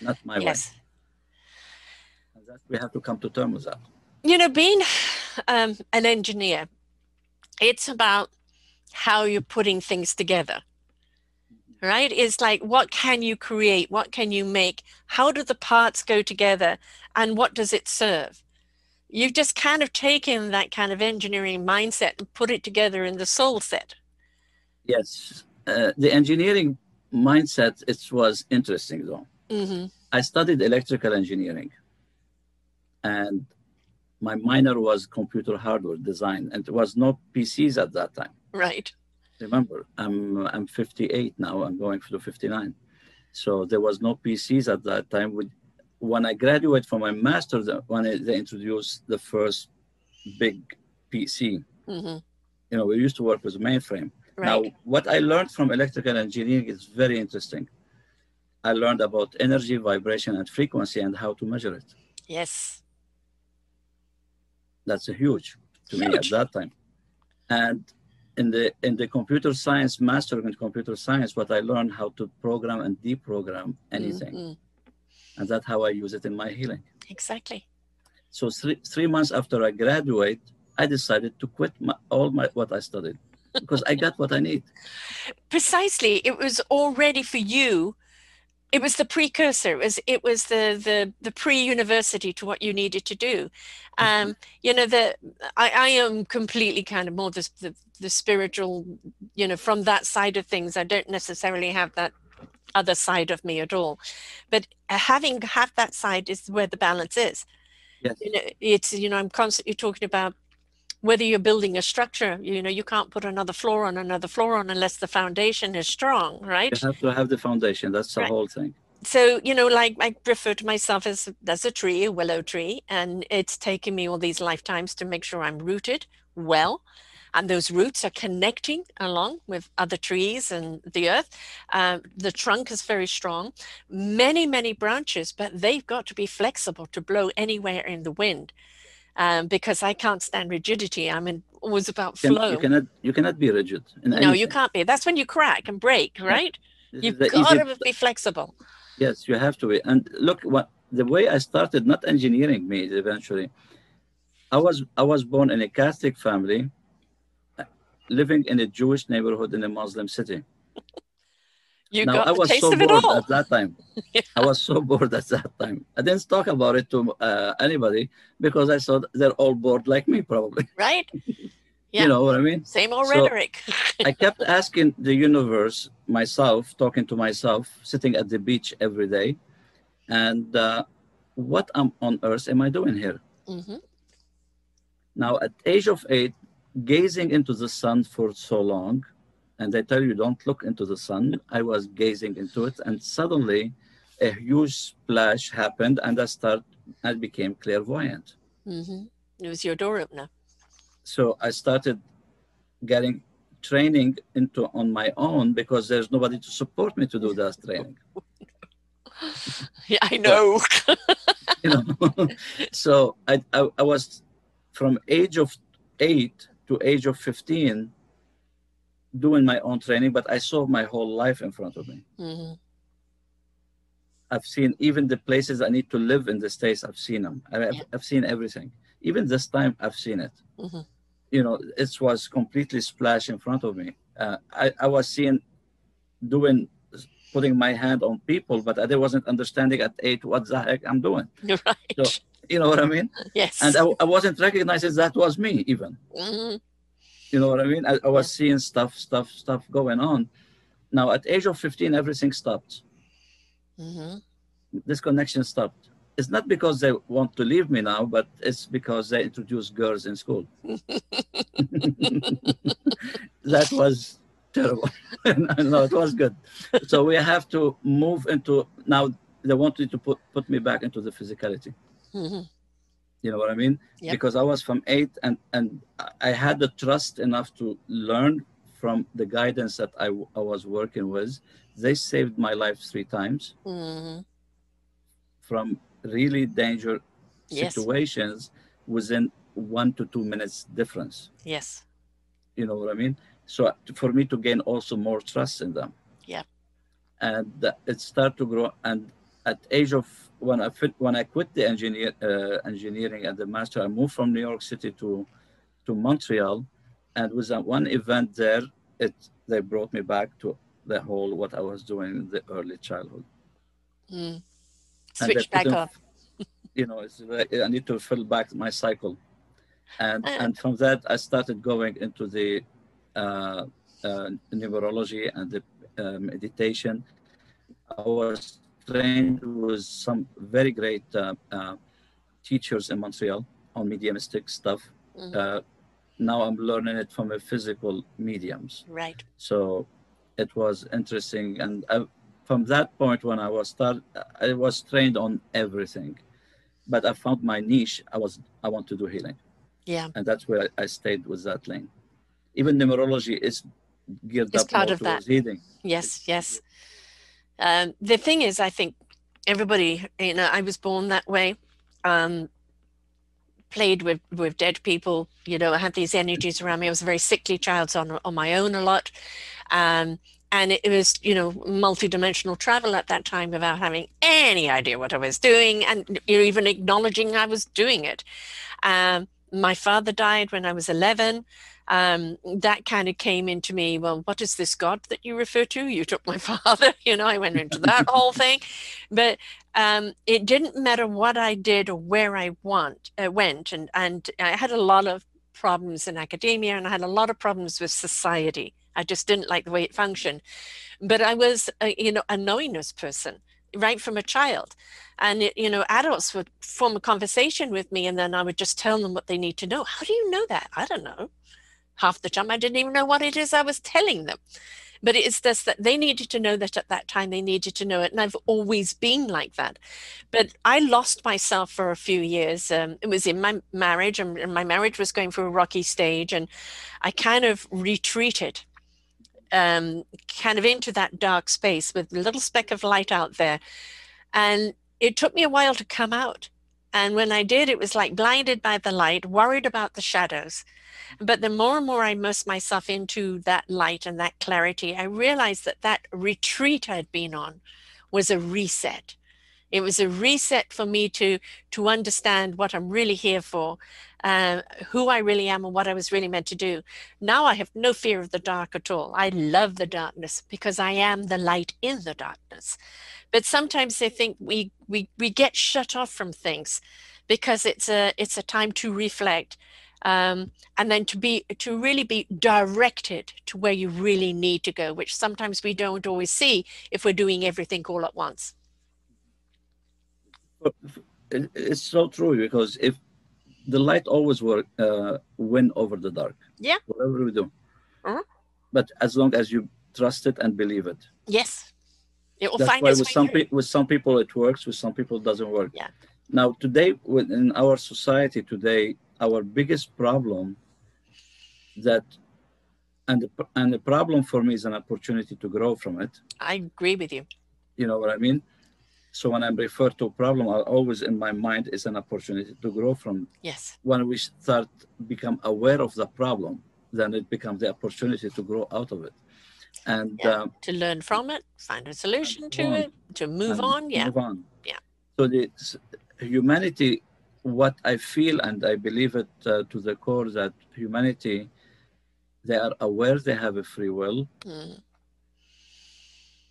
Not my yes. way. And that we have to come to terms with that. You know, being um, an engineer, it's about how you're putting things together, right? It's like, what can you create? What can you make? How do the parts go together? And what does it serve? You've just kind of taken that kind of engineering mindset and put it together in the soul set. Yes. Uh, the engineering mindset, it was interesting, though. Mm-hmm. I studied electrical engineering. And my minor was computer hardware design. And there was no P Cs at that time. Right. Remember, I'm, I'm fifty-eight now. I'm going to fifty-nine. So there was no P Cs at that time. When I graduated from my master's, when they introduced the first big P C, mm-hmm. you know, we used to work with mainframe. Right. Now, what I learned from electrical engineering is very interesting. I learned about energy, vibration, and frequency, and how to measure it. Yes. That's a huge to huge. me at that time. And in the in the computer science, mastering in computer science, what I learned how to program and deprogram anything. Mm-hmm. And that's how I use it in my healing. Exactly. So three, three months after I graduate, I decided to quit my, all my what I studied because I got what I need. Precisely. It was already for you. It was the precursor. It was it was the the, the pre-university to what you needed to do. Um, mm-hmm. You know, the I, I am completely kind of more the, the the spiritual, you know, from that side of things. I don't necessarily have that other side of me at all. But having had that side is where the balance is. Yes. You know, it's you know I'm constantly talking about whether you're building a structure, you know, you can't put another floor on another floor on unless the foundation is strong, right? You have to have the foundation. That's the right. whole thing. So, you know, like I refer to myself as, as a tree, a willow tree, and it's taken me all these lifetimes to make sure I'm rooted well. And those roots are connecting along with other trees and the earth. Uh, the trunk is very strong, many, many branches, but they've got to be flexible to blow anywhere in the wind. Um, because I can't stand rigidity. I mean, it was about you can, flow. You cannot, you cannot be rigid. In no, anything. You can't be. That's when you crack and break, right? Yeah. You've got to be flexible. Yes, you have to be. And look, what the way I started, not engineering me eventually. I was I was born in a Catholic family, living in a Jewish neighborhood in a Muslim city. You now, got I was so bored all. at that time. Yeah. I was so bored at that time. I didn't talk about it to uh, anybody because I thought they're all bored like me, probably. Right? Yeah. You know what I mean? Same old so rhetoric. I kept asking the universe, myself, talking to myself, sitting at the beach every day, and uh, what am, on earth am I doing here? Mm-hmm. Now, at age of eight, gazing into the sun for so long, and they tell you, don't look into the sun. I was gazing into it, and suddenly a huge splash happened, and I start, I became clairvoyant. Mm-hmm. It was your door opener. So I started getting training into on my own because there's nobody to support me to do that training. Yeah, I know. So, you know. So I, I, I was from age of eight to age of fifteen, doing my own training, but I saw my whole life in front of me. Mm-hmm. I've seen even the places I need to live in the States. I've seen them. I've, yeah. I've seen everything. Even this time, I've seen it. Mm-hmm. You know, it was completely splashed in front of me. Uh, I, I was seeing, doing, putting my hand on people, but I wasn't understanding at eight what the heck I'm doing. You're right. So, you know what I mean? Yes. And I, I wasn't recognizing that was me even. Mm-hmm. You know what I mean? I, I was seeing stuff, stuff, stuff going on. Now, at age of fifteen, everything stopped. Mm-hmm. This connection stopped. It's not because they want to leave me now, but it's because they introduced girls in school. That was terrible. No, it was good. So we have to move into, now they wanted to put, put me back into the physicality. Mm-hmm. You know what I mean? Yep. Because I was from eight and, and I had the trust enough to learn from the guidance that I, I was working with. They saved my life three times mm-hmm. from really dangerous yes. situations within one to two minutes difference. Yes. You know what I mean? So for me to gain also more trust in them. Yeah. And it started to grow. And at age of when I fit, when I quit the engineer uh, engineering and the master, I moved from New York City to to Montreal, and with that one event there, it they brought me back to the whole what I was doing in the early childhood. Mm. Switch back off. You know, it's like, I need to fill back my cycle, and uh, and from that I started going into the uh, uh, numerology and the uh, meditation. I was trained with some very great uh, uh, teachers in Montreal on mediumistic stuff. Mm-hmm. Uh, now I'm learning it from a physical mediums. Right. So it was interesting. And I, from that point when I was start, I was trained on everything, but I found my niche. I was, I want to do healing. Yeah. And that's where I stayed with that lane. Even numerology is geared it's up part of that. Healing. Yes, yes. Um, the thing is, I think everybody, you know, I was born that way. Um, played with, with dead people, you know, I had these energies around me. I was a very sickly child, so on, on my own a lot. Um, and it, it was, you know, multidimensional travel at that time without having any idea what I was doing and you know, even acknowledging I was doing it. Um, my father died when I was eleven. Um, that kind of came into me, well, what is this God that you refer to? You took my father, you know, I went into that whole thing. But um, it didn't matter what I did or where I want, uh, went. And, and I had a lot of problems in academia and I had a lot of problems with society. I just didn't like the way it functioned. But I was, a, you know, a knowingness person right from a child. And, it, you know, adults would form a conversation with me and then I would just tell them what they need to know. How do you know that? I don't know. Half the time, I didn't even know what it is I was telling them. But it's this that they needed to know that at that time, they needed to know it. And I've always been like that. But I lost myself for a few years. Um, it was in my marriage and my marriage was going through a rocky stage. And I kind of retreated um, kind of into that dark space with a little speck of light out there. And it took me a while to come out. And when I did, it was like blinded by the light, worried about the shadows. But the more and more I immersed myself into that light and that clarity, I realized that that retreat I'd been on was a reset. It was a reset for me to, to understand what I'm really here for, uh, who I really am and what I was really meant to do. Now I have no fear of the dark at all. I love the darkness because I am the light in the darkness. But sometimes I think we, we, we get shut off from things because it's a, it's a time to reflect um, and then to be, to really be directed to where you really need to go, which sometimes we don't always see if we're doing everything all at once. It's so true because if the light always work, uh, win over the dark. Yeah. Whatever we do. Uh-huh. But as long as you trust it and believe it. Yes. It will That's find why its with way some through. With some people it works, with some people it doesn't work. Yeah. Now today, in our society today, our biggest problem that, and the, and the problem for me is an opportunity to grow from it. I agree with you. You know what I mean? So when I refer to a problem, I always in my mind is an opportunity to grow from. Yes. When we start become aware of the problem, then it becomes the opportunity to grow out of it. And yeah. um, to learn from it, find a solution to on, it, to move on. Yeah. Move on. Yeah. So the humanity, what I feel and I believe it uh, to the core that humanity, they are aware they have a free will, mm.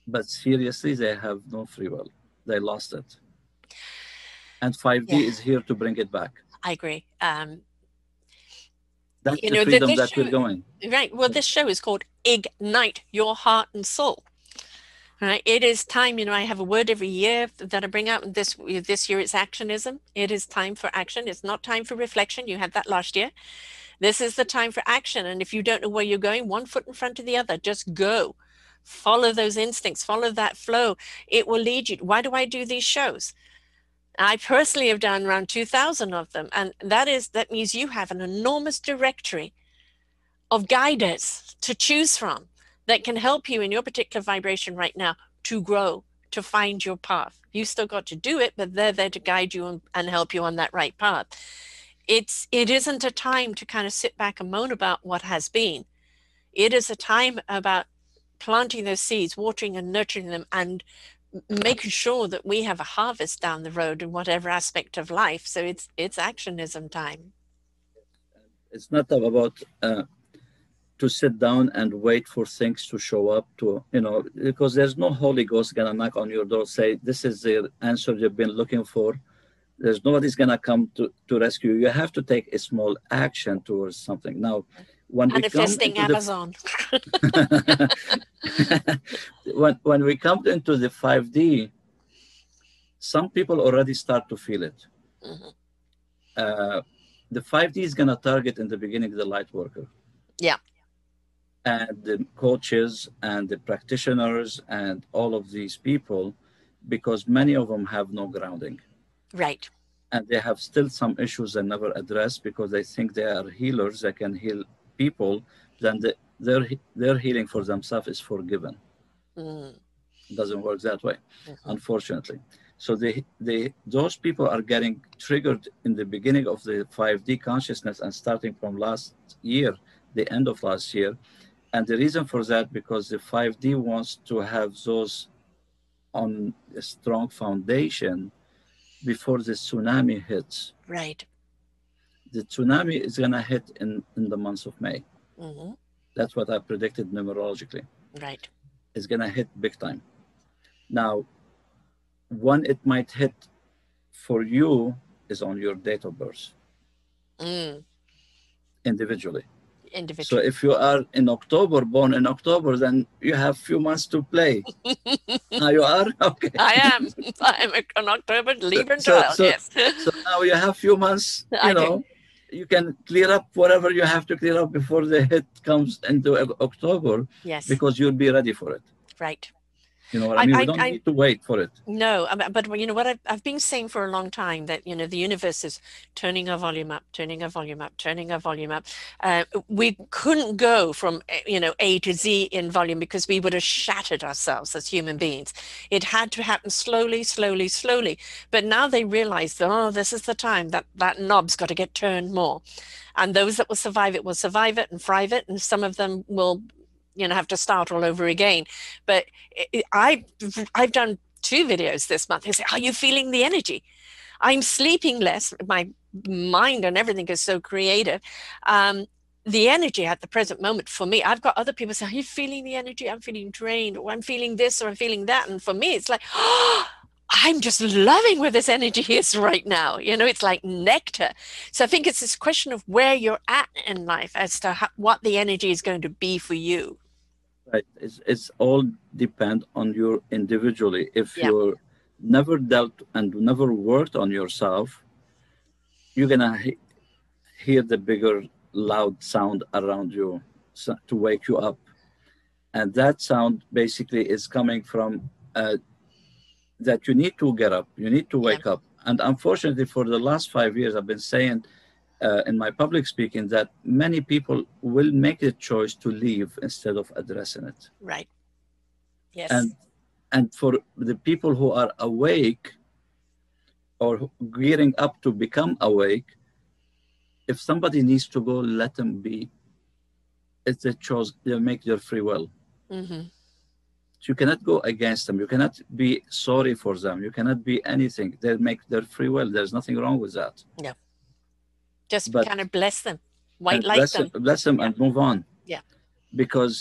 but seriously, they have no free will. They lost it. And five D yeah. is here to bring it back. I agree. Um, That's you the know, freedom the, that show, we're going. Right. Well, this show is called Ignite Your Heart and Soul. Right. It is time, you know, I have a word every year that I bring out, and this, this year it's actionism. It is time for action. It's not time for reflection. You had that last year. This is the time for action. And if you don't know where you're going, one foot in front of the other, just go. Follow those instincts, follow that flow. It will lead you. Why do I do these shows? I personally have done around two thousand of them. And that is, that means you have an enormous directory of guidance to choose from that can help you in your particular vibration right now to grow, to find your path. You still got to do it, but they're there to guide you and, and help you on that right path. It's, it isn't a time to kind of sit back and moan about what has been. It is a time about planting those seeds, watering and nurturing them, and making sure that we have a harvest down the road in whatever aspect of life. So it's it's actionism time. It's not about uh, to sit down and wait for things to show up to, you know, because there's no Holy Ghost gonna knock on your door, say, this is the answer you've been looking for. There's nobody's gonna come to, to rescue you. You have to take a small action towards something. Now, When Manifesting Amazon. The... when, when we come into the five D, some people already start to feel it. Mm-hmm. uh, the five D is going to target in the beginning the light worker. Yeah. and the coaches and the practitioners and all of these people, because many of them have no grounding. Right. And they have still some issues they never address because they think they are healers, they can heal people, then the, their, their healing for themselves is forgiven. Mm. It doesn't work that way, mm-hmm. unfortunately. So they, they, those people are getting triggered in the beginning of the five D consciousness and starting from last year, the end of last year. And the reason for that, because the five D wants to have those on a strong foundation before the tsunami hits. Right. The tsunami is going to hit in, in the month of May. Mm-hmm. That's what I predicted numerologically. Right. It's going to hit big time. Now, when it might hit for you is on your date of birth. Mm. Individually. Individually. So if you are in October, born in October, then you have few months to play. Now you are? Okay. I am. I am an October Libra so, child, so, yes. So now you have few months, you I know, do. You can clear up whatever you have to clear up before the hit comes into October. Yes. Because you'll be ready for it. Right. You know what I, I mean? We don't I, need to wait for it. No, but you know what I've, I've been saying for a long time that, you know, the universe is turning our volume up, turning our volume up, turning our volume up. Uh, we couldn't go from, you know, A to Z in volume because we would have shattered ourselves as human beings. It had to happen slowly, slowly, slowly. But now they realize, oh, this is the time that that knob's got to get turned more. And those that will survive it will survive it and thrive it. And some of them will, you know, have to start all over again. But it, I, I've done two videos this month. I say, are you feeling the energy? I'm sleeping less. My mind and everything is so creative. Um, the energy at the present moment for me, I've got other people say, are you feeling the energy? I'm feeling drained, or I'm feeling this, or I'm feeling that. And for me, it's like, oh, I'm just loving where this energy is right now. You know, it's like nectar. So I think it's this question of where you're at in life as to how, what the energy is going to be for you. Right. It's, it's all depend on you individually. If yeah. you're never dealt and never worked on yourself, you're going to he hear the bigger, loud sound around you so to wake you up. And that sound basically is coming from uh, that you need to get up, you need to wake yeah. up. And unfortunately, for the last five years, I've been saying Uh, in my public speaking that many people will make the choice to leave instead of addressing it. Right. Yes. And, and for the people who are awake or gearing up to become awake, if somebody needs to go, let them be. It's a choice. They'll make their free will. Mm-hmm. So you cannot go against them. You cannot be sorry for them. You cannot be anything. They'll make their free will. There's nothing wrong with that. No. Just but, kind of bless them, white light bless them. them. Bless them yeah. and move on. Yeah. Because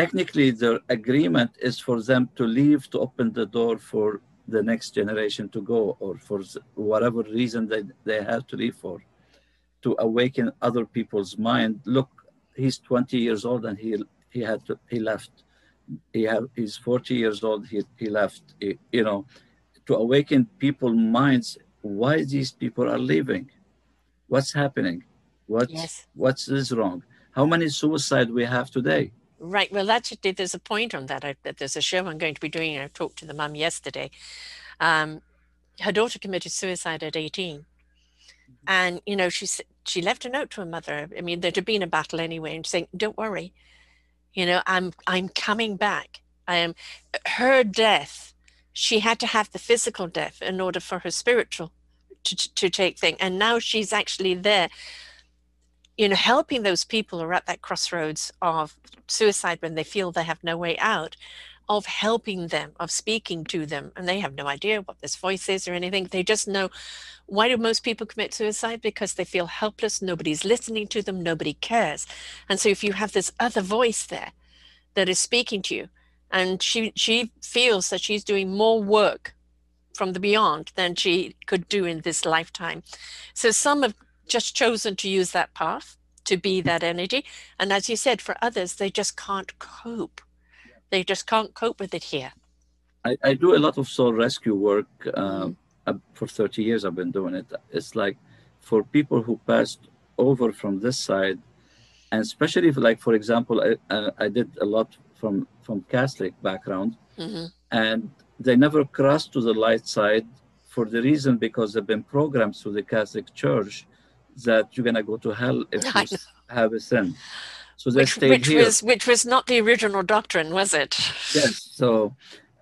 technically their agreement is for them to leave, to open the door for the next generation to go, or for whatever reason they, they have to leave for, to awaken other people's mind. Look, he's twenty years old and he he had to, he left. He have, he's forty years old, he, he left. He, you know, to awaken people's minds, why these people are leaving. What's happening? What's, yes. what's this wrong? How many suicides we have today? Right. Well, that's, there's a point on that. I, there's a show I'm going to be doing. I talked to the mum yesterday. Um, her daughter committed suicide at eighteen. Mm-hmm. And, you know, she, she left a note to her mother. I mean, there'd have been a battle anyway. And saying, don't worry. You know, I'm, I'm coming back. I am. Her death, she had to have the physical death in order for her spiritual To, to take thing, and now she's actually there, you know, helping those people who are at that crossroads of suicide when they feel they have no way out, of helping them, of speaking to them, and they have no idea what this voice is or anything. They just know. Why do most people commit suicide? Because they feel helpless, nobody's listening to them, nobody cares. And so if you have this other voice there that is speaking to you, and she she feels that she's doing more work from the beyond than she could do in this lifetime. So some have just chosen to use that path to be that energy. And as you said, for others, they just can't cope. They just can't cope with it here. I, I do a lot of soul rescue work. Um, for thirty years, I've been doing it. It's like for people who passed over from this side And especially if, like, for example, I, uh, I did a lot from, from Catholic background, mm-hmm. and they never crossed to the light side for the reason because they've been programmed through the Catholic Church that you're going to go to hell if I you know. have a sin. So they which, stayed which here. Was, which was not the original doctrine, was it? Yes. So,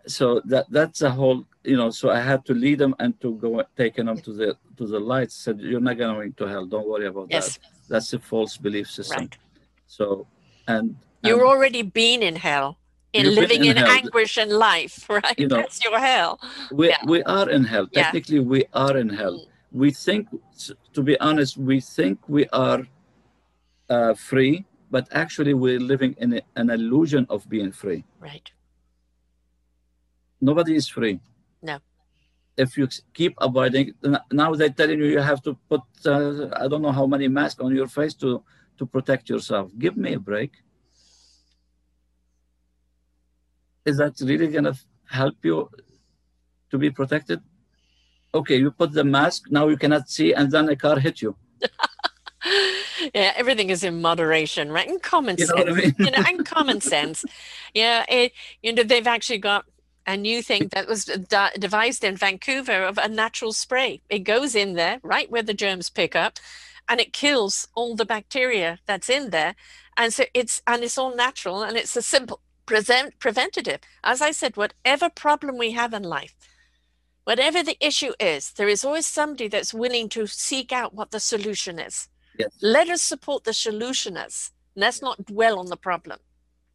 so that that's a whole, you know, so I had to lead them and to go taking them to the, to the light. Said, you're not going to hell. Don't worry about yes. that. That's a false belief system. Right. So, and, and you're already been in hell, in living in, in hell. anguish and life, right? You know, that's your hell. We yeah. we are in hell. Technically, yeah. we are in hell. We think, to be honest, we think we are uh, free, but actually we're living in a, an illusion of being free. Right. Nobody is free. No. If you keep abiding, now they're telling you you have to put, uh, I don't know how many masks on your face to, to protect yourself. Give me a break. Is that really going to help you to be protected? Okay, you put the mask, now you cannot see, and then a car hit you. Yeah, everything is in moderation, right? And common you know sense. What I mean? You know, and common sense. Yeah, it, you know, they've actually got a new thing that was de devised in Vancouver of a natural spray. It goes in there, right where the germs pick up, and it kills all the bacteria that's in there. And so it's, and it's all natural, and it's a simple present preventative. As I said, whatever problem we have in life, whatever the issue is, there is always somebody that's willing to seek out what the solution is. Yes. Let us support the solutionists. Let's not dwell on the problem.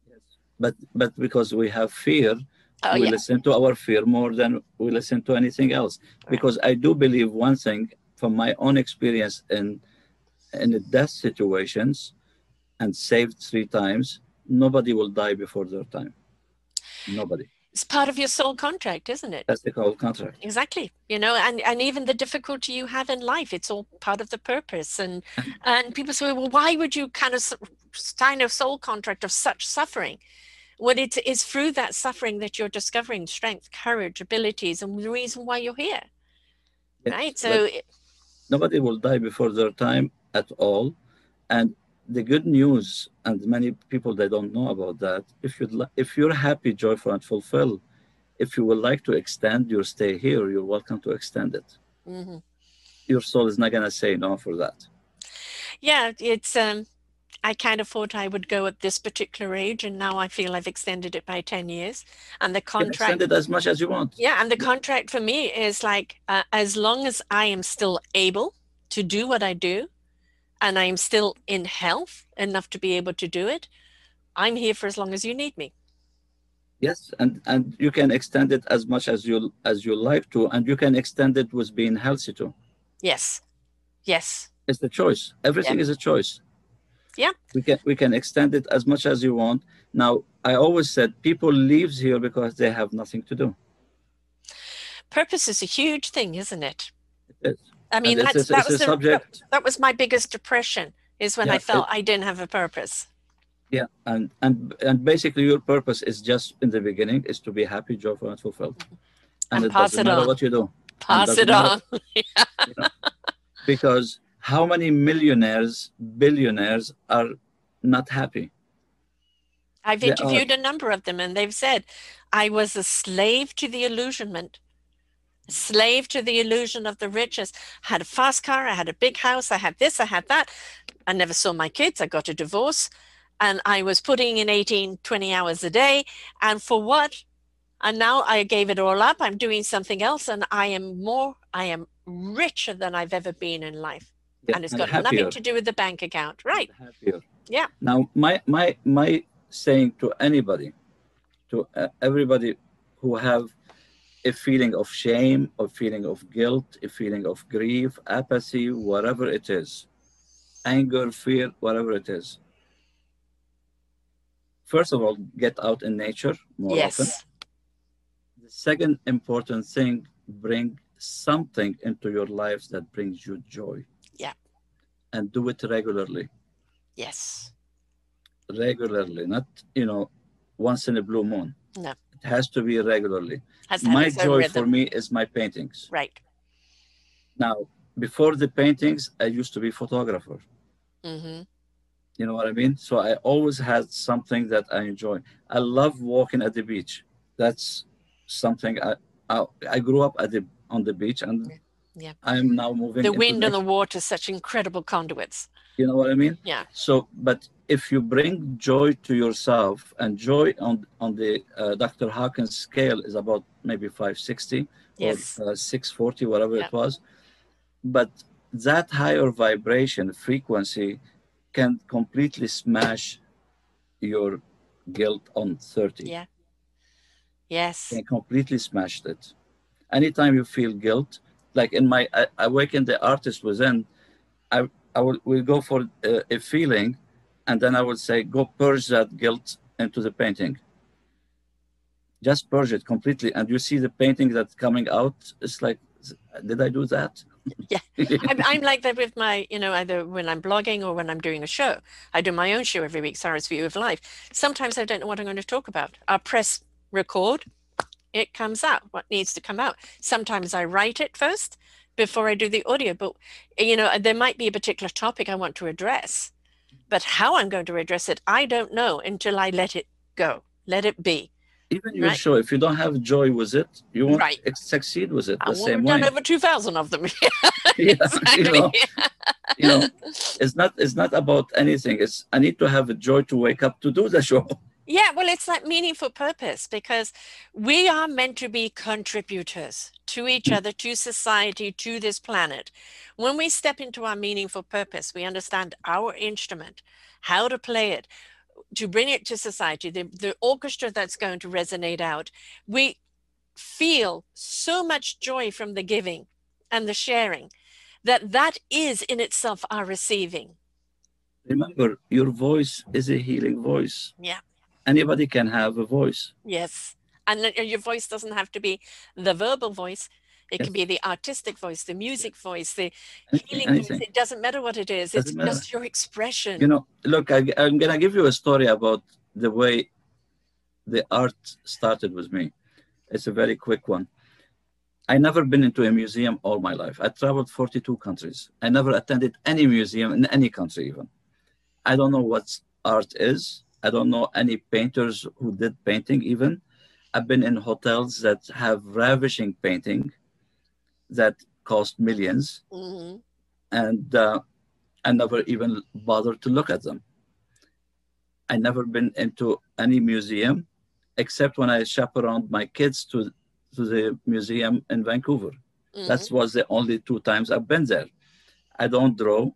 Yes. But but because we have fear, oh, we yeah. listen to our fear more than we listen to anything else. Right. Because I do believe one thing from my own experience in, in the death situations, and saved three times, nobody will die before their time. Nobody. It's part of your soul contract, isn't it? That's the soul contract. Exactly. You know, and, and even the difficulty you have in life, it's all part of the purpose. And and people say, well, why would you kind of sign a soul contract of such suffering? Well, it is through that suffering that you're discovering strength, courage, abilities, and the reason why you're here. Yes, right? So it, nobody will die before their time at all. And the good news, and many people, they don't know about that, if, you'd li if you're happy, joyful, and fulfilled, if you would like to extend your stay here, you're welcome to extend it. Mm-hmm. Your soul is not going to say no for that. Yeah, it's, um, I kind of thought I would go at this particular age, and now I feel I've extended it by ten years. And the contract... You can extend it as much as you want. Yeah, and the contract for me is like, uh, as long as I am still able to do what I do, and I'm still in health enough to be able to do it, I'm here for as long as you need me. Yes, and, and you can extend it as much as you as you like to, and you can extend it with being healthy too. Yes, yes. It's the choice. Everything yeah. is a choice. Yeah. We can, we can extend it as much as you want. Now, I always said people leave here because they have nothing to do. Purpose is a huge thing, isn't it? It is. I mean, that's, it's, that, it's was the, subject. That, that was my biggest depression, is when yeah, I felt it, I didn't have a purpose. Yeah, and, and and basically your purpose is just, in the beginning, is to be happy, joyful, and fulfilled. And, and it doesn't it matter on. what you do. Pass it on. Yeah. You know, because how many millionaires, billionaires are not happy? I've they interviewed are. a number of them, and they've said, I was a slave to the illusionment. Slave to the illusion of the riches. I had a fast car, I had a big house, I had this, I had that. I never saw my kids, I got a divorce, and I was putting in eighteen, twenty hours a day. And for what? And now I gave it all up, I'm doing something else, and I am more, I am richer than I've ever been in life. Yeah, and it's got and nothing to do with the bank account, right? Happier. Yeah. Now, my, my, my saying to anybody, to uh, everybody who have a feeling of shame, a feeling of guilt, a feeling of grief, apathy, whatever it is, anger, fear, whatever it is. First of all, get out in nature more yes. often. The second important thing, bring something into your life that brings you joy. Yeah. And do it regularly. Yes. Regularly, not, you know, once in a blue moon. No. Has to be regularly. Has to my joy rhythm. for me is my paintings. Right. Now, before the paintings, I used to be a photographer. Mm-hmm. You know what I mean? So I always had something that I enjoy. I love walking at the beach. That's something I I, I grew up at the on the beach, and yeah. I'm now moving. The wind and the water, such incredible conduits. You know what I mean? Yeah. So, but if you bring joy to yourself, and joy on on the uh, Doctor Hawkins scale is about maybe five sixty, yes, or uh, six forty, whatever, yeah, it was. But that higher vibration frequency can completely smash your guilt on thirty. Yeah. Yes. Can completely smash it. Anytime you feel guilt, like in my I, Awaken the Artist Within, I, I will will go for a, a feeling, and then I will say, go purge that guilt into the painting. Just purge it completely. And you see the painting that's coming out. It's like, did I do that? Yeah, I'm, I'm like that with my, you know, either when I'm blogging or when I'm doing a show. I do my own show every week, Sarah's View of Life. Sometimes I don't know what I'm going to talk about. I'll press record, it comes out, what needs to come out. Sometimes I write it first before I do the audio, but, you know, there might be a particular topic I want to address, but how I'm going to address it, I don't know until I let it go, let it be. Even your right. show, if you don't have joy with it, you won't right. succeed with it the I same way. I've done over two thousand of them. Yeah, exactly. You know, you know, it's not it's not about anything. It's I need to have a joy to wake up to do the show. Yeah, well, it's that meaningful purpose, because we are meant to be contributors to each other, to society, to this planet. When we step into our meaningful purpose, we understand our instrument, how to play it, to bring it to society, the, the orchestra that's going to resonate out. We feel so much joy from the giving and the sharing that that is in itself our receiving. Remember, your voice is a healing voice. Yeah. Anybody can have a voice. Yes. And your voice doesn't have to be the verbal voice. It yes. can be the artistic voice, the music voice, the anything, healing anything. voice. It doesn't matter what it is. Doesn't it's matter. Just your expression. You know, look, I, I'm going to give you a story about the way the art started with me. It's a very quick one. I never been into a museum all my life. I traveled forty-two countries. I never attended any museum in any country even. I don't know what art is. I don't know any painters who did painting even. I've been in hotels that have ravishing painting that cost millions, mm-hmm. and uh, I never even bothered to look at them. I never been into any museum except when I chaperoned my kids to, to the museum in Vancouver. Mm-hmm. That was the only two times I've been there. I don't draw.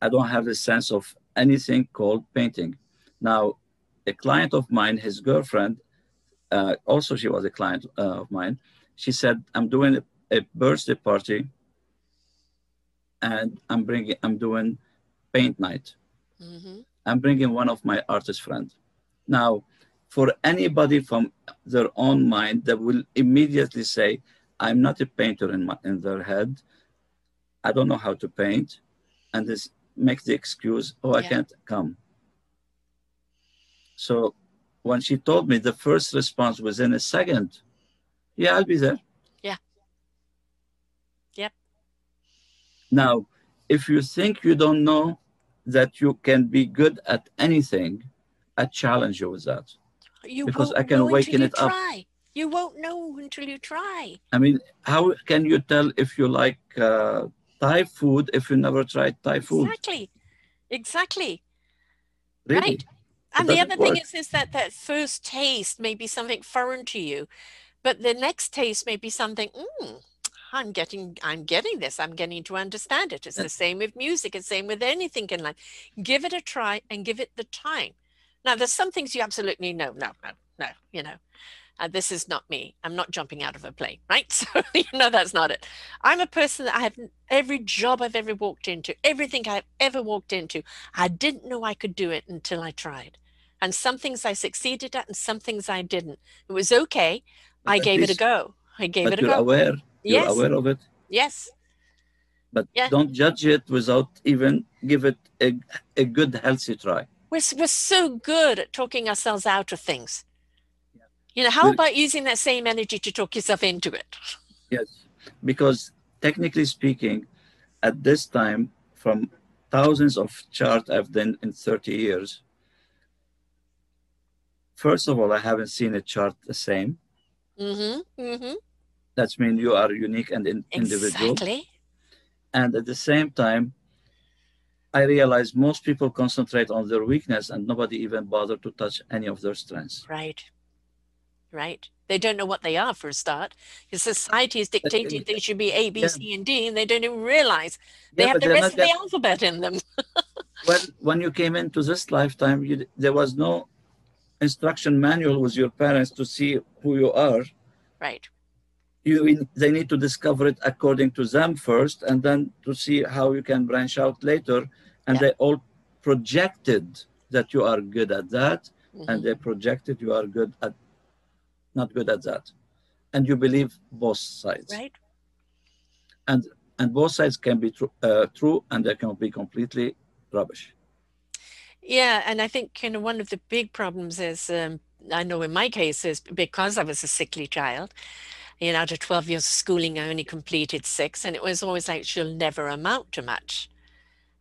I don't have a sense of anything called painting. Now, a client of mine, his girlfriend, uh, also she was a client uh, of mine, she said, I'm doing a a birthday party, and I'm bringing, I'm doing paint night. Mm-hmm. I'm bringing one of my artist friends. Now, for anybody from their own mind that will immediately say, I'm not a painter in, my, in their head, I don't know how to paint, and this makes the excuse, oh, I yeah. can't come. So when she told me, the first response was in a second, yeah, I'll be there. Now, if you think you don't know that you can be good at anything, I challenge you with that. You because I can awaken it up. You won't know until you try. I mean, how can you tell if you like uh, Thai food if you never tried Thai food? Exactly, exactly. Really? Right. And the other work. thing is, is that that first taste may be something foreign to you, but the next taste may be something, mm, I'm getting, I'm getting this. I'm getting to understand it. It's the same with music. It's the same with anything in life. Give it a try and give it the time. Now, there's some things you absolutely know. No, no, no, you know, uh, this is not me. I'm not jumping out of a plane, right? So, you know, that's not it. I'm a person that I have every job I've ever walked into, everything I've ever walked into. I didn't know I could do it until I tried. And some things I succeeded at and some things I didn't. It was okay. But I gave least, it a go. I gave but it a you're go. Aware. You're yes. aware of it? Yes. But yeah. don't judge it without even give it a, a good, healthy try. We're, we're so good at talking ourselves out of things. Yeah. You know, how we're, about using that same energy to talk yourself into it? Yes, because technically speaking, at this time, from thousands of charts I've done in thirty years. First of all, I haven't seen a chart the same. Mm-hmm. Mm-hmm. That means you are unique and in individual. Exactly. And at the same time, I realize most people concentrate on their weakness and nobody even bothered to touch any of their strengths. Right. Right. They don't know what they are for a start. Because society is dictating they should be A, B, yeah. C, and D, and they don't even realize they yeah, have the rest of the alphabet in them. Well, when you came into this lifetime, you, there was no instruction manual with your parents to see who you are. Right. You, they need to discover it according to them first, and then to see how you can branch out later. And yeah. they all projected that you are good at that, mm-hmm. and they projected you are good at not good at that, and you believe both sides. Right. And and both sides can be tr uh, true, and they can be completely rubbish. Yeah, and I think you know one of the big problems is um, I know in my case is because I was a sickly child. You know, out of twelve years of schooling, I only completed six. And it was always like, she'll never amount to much.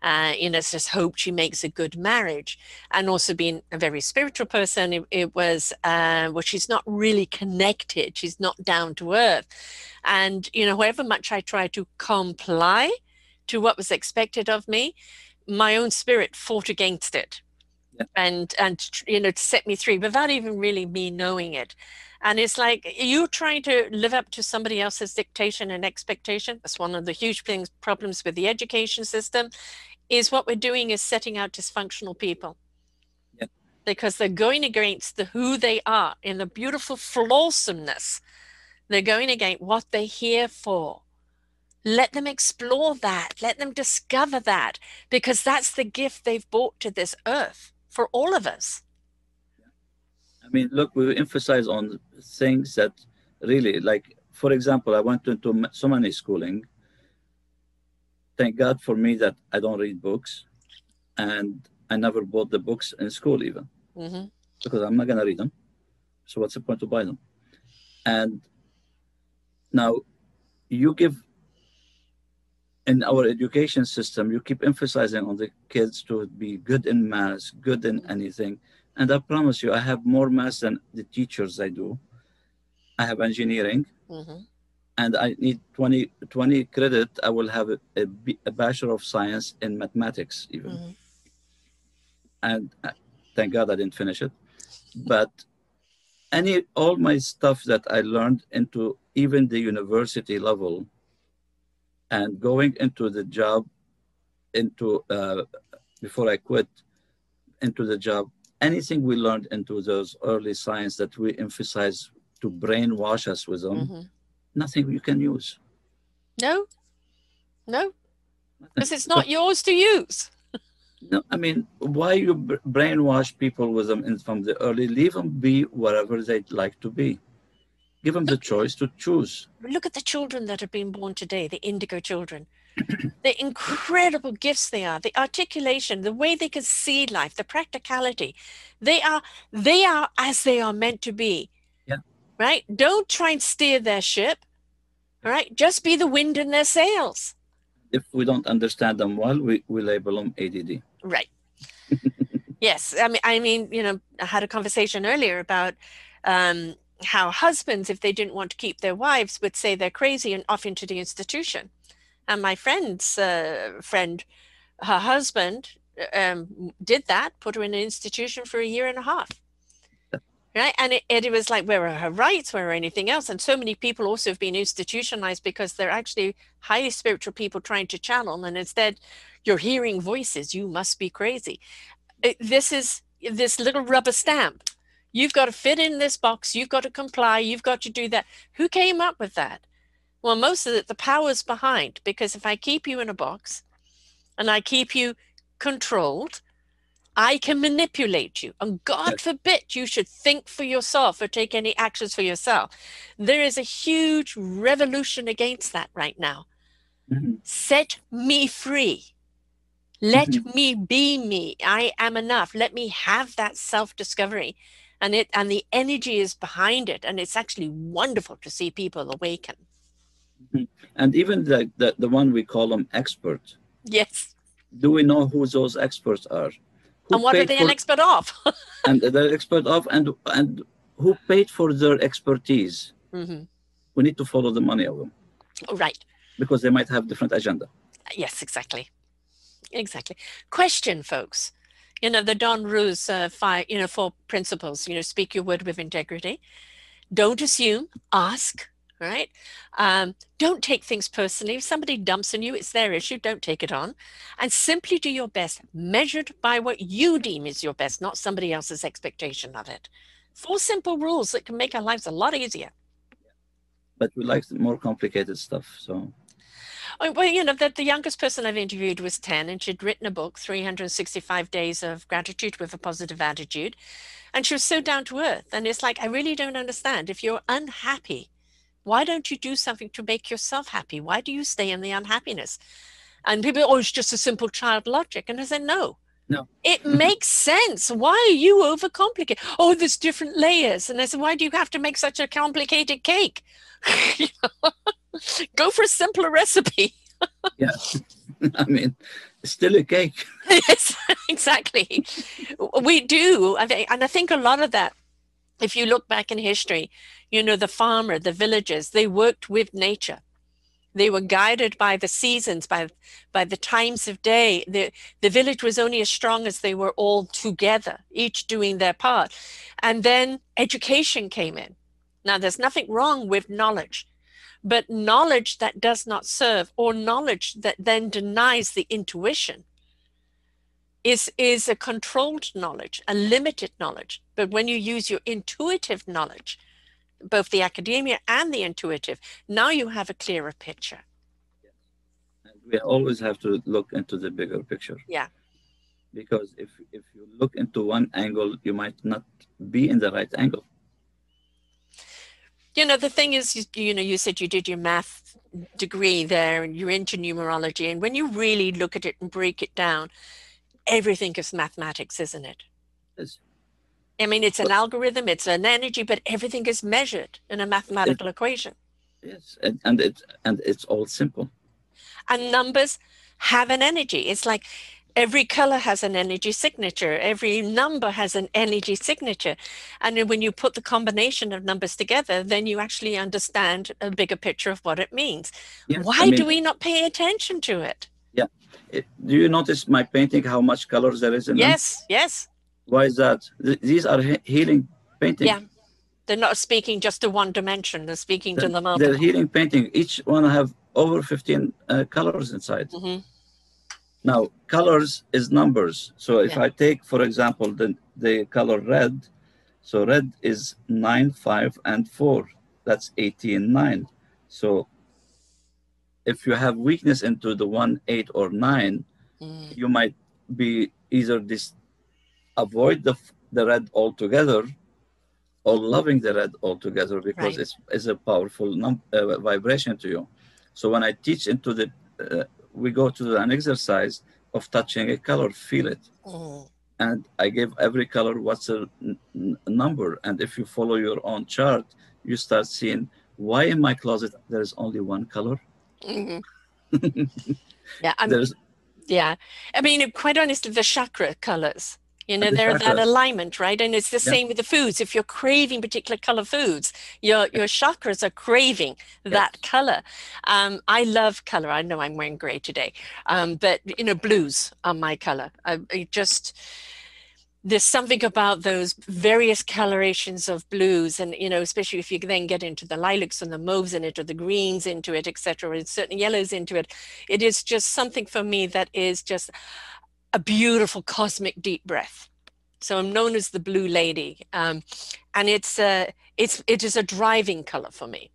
Uh, you know, it's just hope she makes a good marriage. And also being a very spiritual person, it, it was, uh, well, she's not really connected. She's not down to earth. And, you know, however much I tried to comply to what was expected of me, my own spirit fought against it. Yeah. And, and, you know, to set me free without even really me knowing it. And it's like, are you trying to live up to somebody else's dictation and expectation? That's one of the huge things, problems with the education system, is what we're doing is setting out dysfunctional people. Yeah. Because they're going against the who they are in the beautiful flawsomeness. They're going against what they're here for. Let them explore that. Let them discover that. Because that's the gift they've brought to this earth for all of us. I mean, look, we emphasize on things that really, like, for example, I went into so many schooling. Thank God for me that I don't read books, and I never bought the books in school even, mm-hmm. because I'm not going to read them. So what's the point to buy them? And now you give, in our education system, you keep emphasizing on the kids to be good in math, good in anything. And I promise you, I have more math than the teachers I do. I have engineering, mm-hmm. and I need twenty, twenty credit. I will have a, a, a Bachelor of Science in Mathematics even. Mm-hmm. And uh, thank God I didn't finish it. But any all my stuff that I learned into even the university level and going into the job, into uh, before I quit, into the job, anything we learned into those early science that we emphasize to brainwash us with them, mm-hmm. nothing you can use. No, no, because it's not yours to use. No, I mean, why you brainwash people with them in, from the early, leave them be wherever they'd like to be. Give them the choice to choose. Look at the children that have been born today, the indigo children. The incredible gifts they are, the articulation, the way they can see life, the practicality. They are, they are as they are meant to be, yeah. right? Don't try and steer their ship, all right? Just be the wind in their sails. If we don't understand them well, we, we label them A D D. Right. Yes. I mean, I mean, you know, I had a conversation earlier about um, how husbands, if they didn't want to keep their wives, would say they're crazy and off into the institution. And my friend's uh, friend, her husband, um, did that, put her in an institution for a year and a half, right? And it, it was like, where are her rights? Where are anything else? And so many people also have been institutionalized because they're actually highly spiritual people trying to channel. And instead, you're hearing voices. You must be crazy. It, this is this little rubber stamp. You've got to fit in this box. You've got to comply. You've got to do that. Who came up with that? Well, most of it, the power's behind, because if I keep you in a box and I keep you controlled, I can manipulate you. And God yes. forbid you should think for yourself or take any actions for yourself. There is a huge revolution against that right now. Mm-hmm. Set me free. Let mm-hmm. me be me. I am enough. Let me have that self-discovery. And, it, and the energy is behind it. And it's actually wonderful to see people awaken. And even the, the, the one we call them expert. Yes. do we know who those experts are? Who and what are they for, an expert of? And they're expert of, and, and who paid for their expertise? Mm-hmm. We need to follow the money of them. Right. Because they might have different agenda. Yes, exactly. Exactly. Question, folks. You know, the Don Rue's uh, five, you know, four principles, you know, speak your word with integrity. Don't assume, ask, right? Um, don't take things personally. If somebody dumps on you, it's their issue. Don't take it on. And simply do your best, measured by what you deem is your best, not somebody else's expectation of it. Four simple rules that can make our lives a lot easier. But we like more complicated stuff, so. Well, you know, the, the youngest person I've interviewed was ten, and she'd written a book, three hundred sixty-five Days of Gratitude with a Positive Attitude. And she was so down to earth. And it's like, I really don't understand. If you're unhappy, why don't you do something to make yourself happy? Why do you stay in the unhappiness? And people, oh, it's just a simple child logic. And I said, no. No. It makes sense. Why are you overcomplicated? Oh, there's different layers. And I said, why do you have to make such a complicated cake? You know? [LAUGHS] Go for a simpler recipe. Yeah. I mean, it's still a cake. Yes, exactly. We do. And I think a lot of that, if you look back in history, you know, the farmer, the villagers, they worked with nature. They were guided by the seasons, by by the times of day. The, the village was only as strong as they were all together, each doing their part. And then education came in. Now, there's nothing wrong with knowledge, but knowledge that does not serve, or knowledge that then denies the intuition, is, is a controlled knowledge, a limited knowledge. But when you use your intuitive knowledge, both the academia and the intuitive, now you have a clearer picture. And we always have to look into the bigger picture. Yeah. Because if, if you look into one angle, you might not be in the right angle. You know, the thing is, you, you know, you said you did your math degree there and you're into numerology. And when you really look at it and break it down, everything is mathematics, isn't it? Yes. I mean, it's an algorithm, it's an energy, but everything is measured in a mathematical it, equation. Yes, and, and, it, and it's all simple. And numbers have an energy. It's like every color has an energy signature. Every number has an energy signature. And then when you put the combination of numbers together, then you actually understand a bigger picture of what it means. Yes, Why I mean, do we not pay attention to it? Yeah. It, do you notice my painting, how much colors there is in it? Yes, them? yes. Why is that? These are healing paintings. Yeah, they're not speaking just to one dimension. They're speaking they're, to the multiple. They're healing painting. Each one have over fifteen uh, colors inside. Mm-hmm. Now, colors is numbers. So if yeah. I take, for example, the, the color red, so red is nine, five, and four. That's eighteen, nine. So if you have weakness into the one, eight, or nine, mm. you might be either this. Avoid the, the red altogether, or loving the red altogether, because right. it's, it's a powerful num uh, vibration to you. So when I teach into the, uh, we go to an exercise of touching a color, feel it. Mm. And I give every color what's a n number. And if you follow your own chart, you start seeing, why in my closet there is only one color? Mm-hmm. yeah, I'm, There's, yeah, I mean, quite honestly, the chakra colors. You know, they're that alignment, right? And it's the yeah. same with the foods. If you're craving particular color foods, your your chakras are craving yes. that color. Um, I love color. I know I'm wearing gray today, um, but, you know, blues are my color. I, I just, there's something about those various colorations of blues. And, you know, especially if you then get into the lilacs and the mauves in it, or the greens into it, et cetera, and certain yellows into it. It is just something for me that is just a beautiful cosmic deep breath. So I'm known as the Blue Lady, um, and it's a, it's, it is a driving color for me,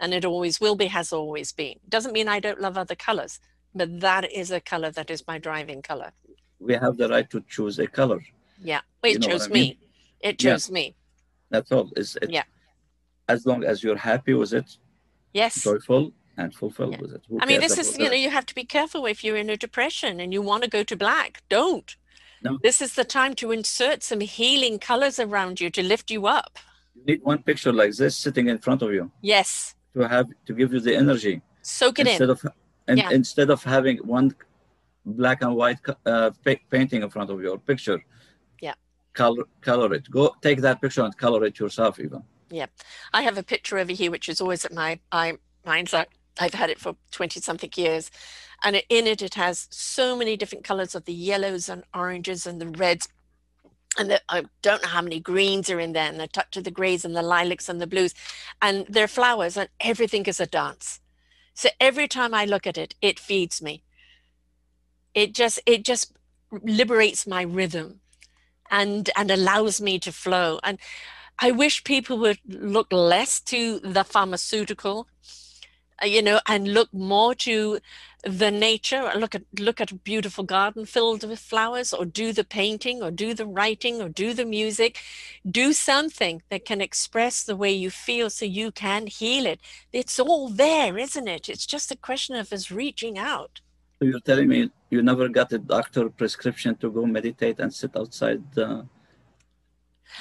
and it always will be, has always been. Doesn't mean I don't love other colors, but that is a color that is my driving color. We have the right to choose a color. Yeah, well, it you know chose I mean? me. It chose yeah. me. That's all. It's, it, yeah. As long as you're happy with it, yes, joyful, and fulfilled yeah. with it. Who I mean, this is, you that? know, you have to be careful if you're in a depression and you want to go to black. Don't. No. This is the time to insert some healing colors around you to lift you up. You need one picture like this sitting in front of you. Yes. To have, to give you the energy. Soak it instead in. Of, and yeah. Instead of having one black and white uh, painting in front of your picture. Yeah. Color, color it. Go take that picture and color it yourself even. Yeah. I have a picture over here, which is always at my, I, mine's like, I've had it for twenty something years. And it, in it, it has so many different colors of the yellows and oranges and the reds. And the, I don't know how many greens are in there, and the touch of the grays and the lilacs and the blues, and they're flowers, and everything is a dance. So every time I look at it, it feeds me. It just, it just liberates my rhythm and, and allows me to flow. And I wish people would look less to the pharmaceutical, you know, and look more to the nature. Look at look at a beautiful garden filled with flowers, or do the painting, or do the writing, or do the music. Do something that can express the way you feel so you can heal it. It's all there, isn't it? It's just a question of us reaching out. So you're telling me you never got a doctor prescription to go meditate and sit outside uh,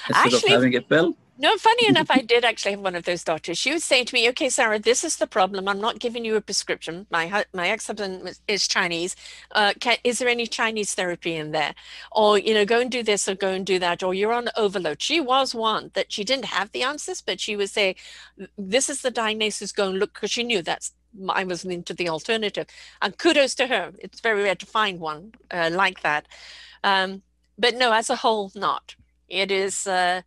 instead Actually, of having a pill? No, funny enough, I did actually have one of those doctors. She was saying to me, okay, Sarah, this is the problem. I'm not giving you a prescription. My my ex-husband is Chinese. Uh, can, is there any Chinese therapy in there? Or, you know, go and do this or go and do that. Or you're on overload. She was one that she didn't have the answers, but she would say, this is the diagnosis, go and look, because she knew that's, I was into the alternative. And kudos to her. It's very rare to find one uh, like that. Um, but no, as a whole, not. It is... Uh,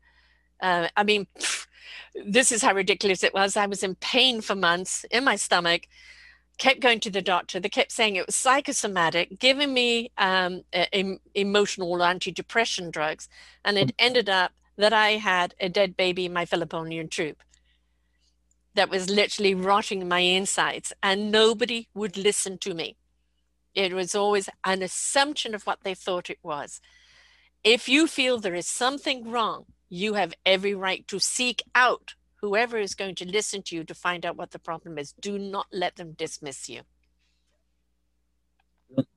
Uh, I mean, pff, this is how ridiculous it was. I was in pain for months in my stomach, kept going to the doctor. They kept saying it was psychosomatic, giving me um, em emotional antidepressant drugs. And it ended up that I had a dead baby in my fallopian tube that was literally rotting my insides, and nobody would listen to me. It was always an assumption of what they thought it was. If you feel there is something wrong, you have every right to seek out whoever is going to listen to you to find out what the problem is. Do not let them dismiss you.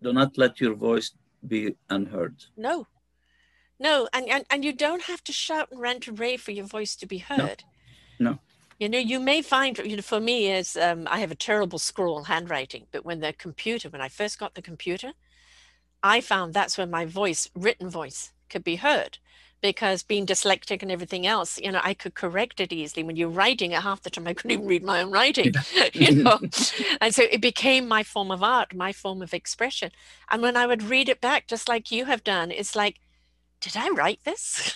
Do not let your voice be unheard. No, no. And, and, and you don't have to shout and rant and rave for your voice to be heard. No, no. You know, you may find, you know, for me is, um, I have a terrible scrawl handwriting, but when the computer, when I first got the computer, I found that's when my voice, written voice, could be heard. Because being dyslexic and everything else, you know, I could correct it easily. When you're writing it, half the time I couldn't even read my own writing, you know. And so it became my form of art, my form of expression. And when I would read it back, just like you have done, it's like, did I write this?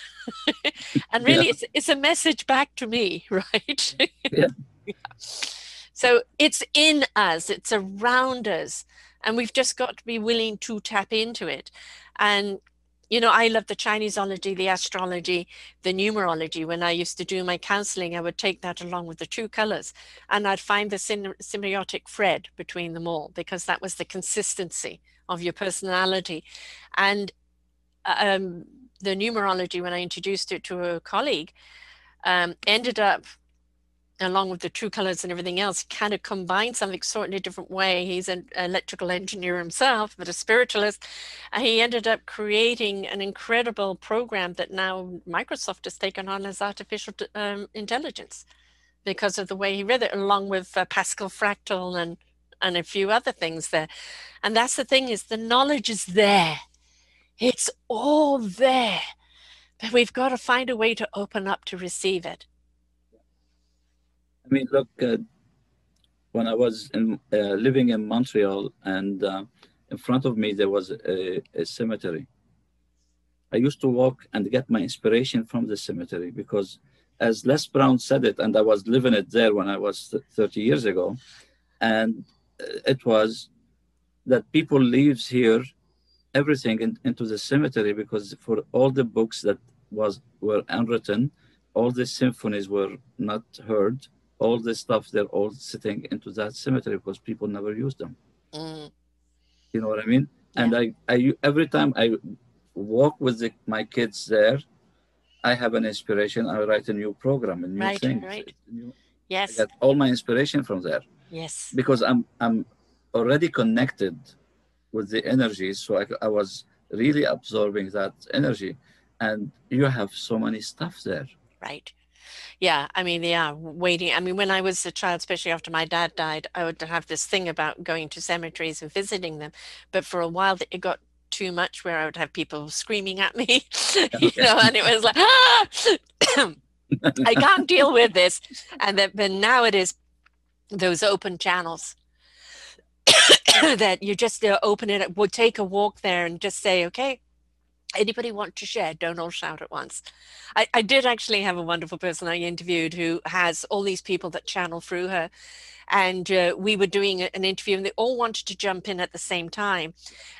And really, yeah. it's, it's a message back to me, right? Yeah. Yeah. So it's in us, it's around us. And we've just got to be willing to tap into it. And you know, I love the Chineseology, the astrology, the numerology. When I used to do my counseling, I would take that along with the true colors, and I'd find the symbiotic thread between them all, because that was the consistency of your personality. And um, the numerology, when I introduced it to a colleague, um, ended up, along with the true colors and everything else, kind of combined something sort in a different way. He's an electrical engineer himself, but a spiritualist. And he ended up creating an incredible program that now Microsoft has taken on as artificial um, intelligence, because of the way he read it, along with uh, Pascal Fractal and, and a few other things there. And that's the thing, is the knowledge is there. It's all there, but we've got to find a way to open up to receive it. I mean, look, uh, when I was in, uh, living in Montreal, and uh, in front of me there was a, a cemetery. I used to walk and get my inspiration from the cemetery, because as Les Brown said it, and I was living it there when I was thirty years ago, and it was that people leaves here everything in, into the cemetery, because for all the books that was were unwritten, all the symphonies were not heard, all this stuff, they're all sitting into that cemetery, because people never use them. Mm. You know what I mean? Yeah. And I, I, every time I walk with the, my kids there, I have an inspiration. I write a new program, a new right, thing. Right. New, yes. I get all my inspiration from there. Yes. Because I'm, I'm already connected with the energy. So I, I was really absorbing that energy, and you have so many stuff there. Right. Yeah, I mean, yeah, waiting. I mean, when I was a child, especially after my dad died, I would have this thing about going to cemeteries and visiting them. But for a while, it got too much where I would have people screaming at me, okay. you know, and it was like, ah! I can't deal with this. And then, but now it is those open channels that you just uh, open it up. We'll take a walk there and just say, okay, anybody want to share? Don't all shout at once. I, I did actually have a wonderful person I interviewed who has all these people that channel through her. And uh, we were doing an interview and they all wanted to jump in at the same time.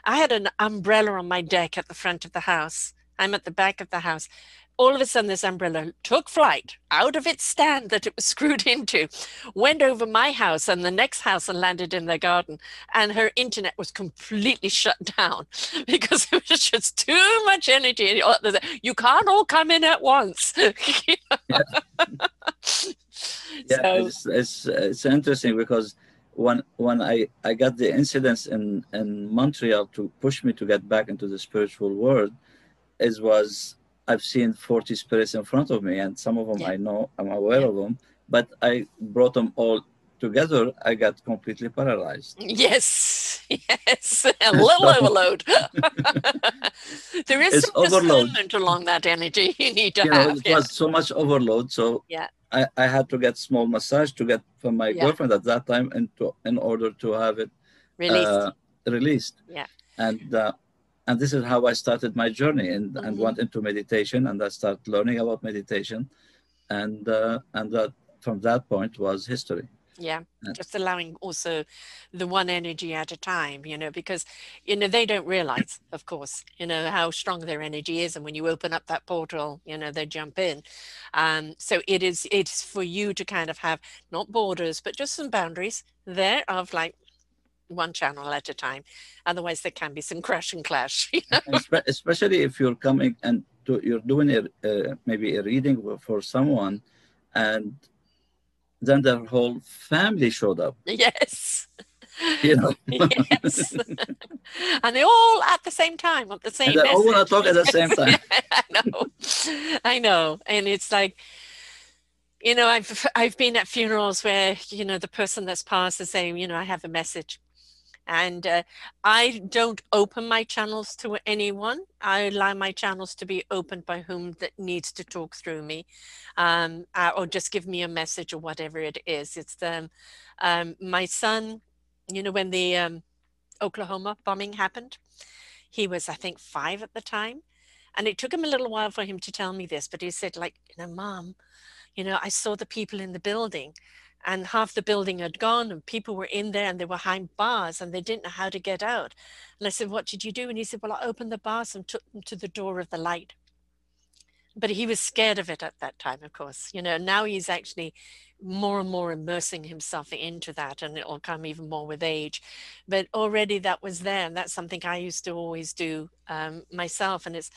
I had an umbrella on my deck at the front of the house. I'm at the back of the house. All of a sudden, this umbrella took flight out of its stand that it was screwed into, went over my house and the next house and landed in their garden. And her internet was completely shut down because it was just too much energy. You can't all come in at once. you know? Yeah, yeah so. it's, it's, it's interesting because when, when I, I got the incidents in, in Montreal to push me to get back into the spiritual world, it was... I've seen forty spirits in front of me, and some of them yeah. I know, I'm aware yeah. of them, but I brought them all together. I got completely paralyzed. Yes, yes, a little overload. There is it's some overload. Discernment along that energy you need to you have. Know, it yeah. was so much overload, so yeah. I, I had to get small massage to get from my yeah. girlfriend at that time and to, in order to have it released. Uh, released. Yeah. And uh, And this is how I started my journey and, mm-hmm. and went into meditation, and I started learning about meditation. And uh, and that from that point was history. Yeah, and just allowing also the one energy at a time, you know, because, you know, they don't realize, of course, you know, how strong their energy is. And when you open up that portal, you know, they jump in. Um, so it is it's for you to kind of have not borders, but just some boundaries there of like, one channel at a time. Otherwise there can be some crash and clash, you know? Especially if you're coming and to, you're doing a, uh, maybe a reading for someone and then their whole family showed up. Yes. You know? Yes. And they all at the same time want the same message. They all want to talk at the same time. I know. I know. And it's like, you know, I've, I've been at funerals where, you know, the person that's passed is saying, you know, I have a message. And uh, I don't open my channels to anyone. I allow my channels to be opened by whom that needs to talk through me, um, uh, or just give me a message or whatever it is. It's um, um, my son, you know, when the um, Oklahoma bombing happened, he was, I think, five at the time. And it took him a little while for him to tell me this, but he said, like, you know, Mom, you know, I saw the people in the building. And half the building had gone and people were in there and they were behind bars and they didn't know how to get out. And I said, what did you do? And he said, well, I opened the bars and took them to the door of the light. But he was scared of it at that time, of course. You know, now he's actually more and more immersing himself into that, and it will come even more with age. But already that was there, and that's something I used to always do um, myself. And it's,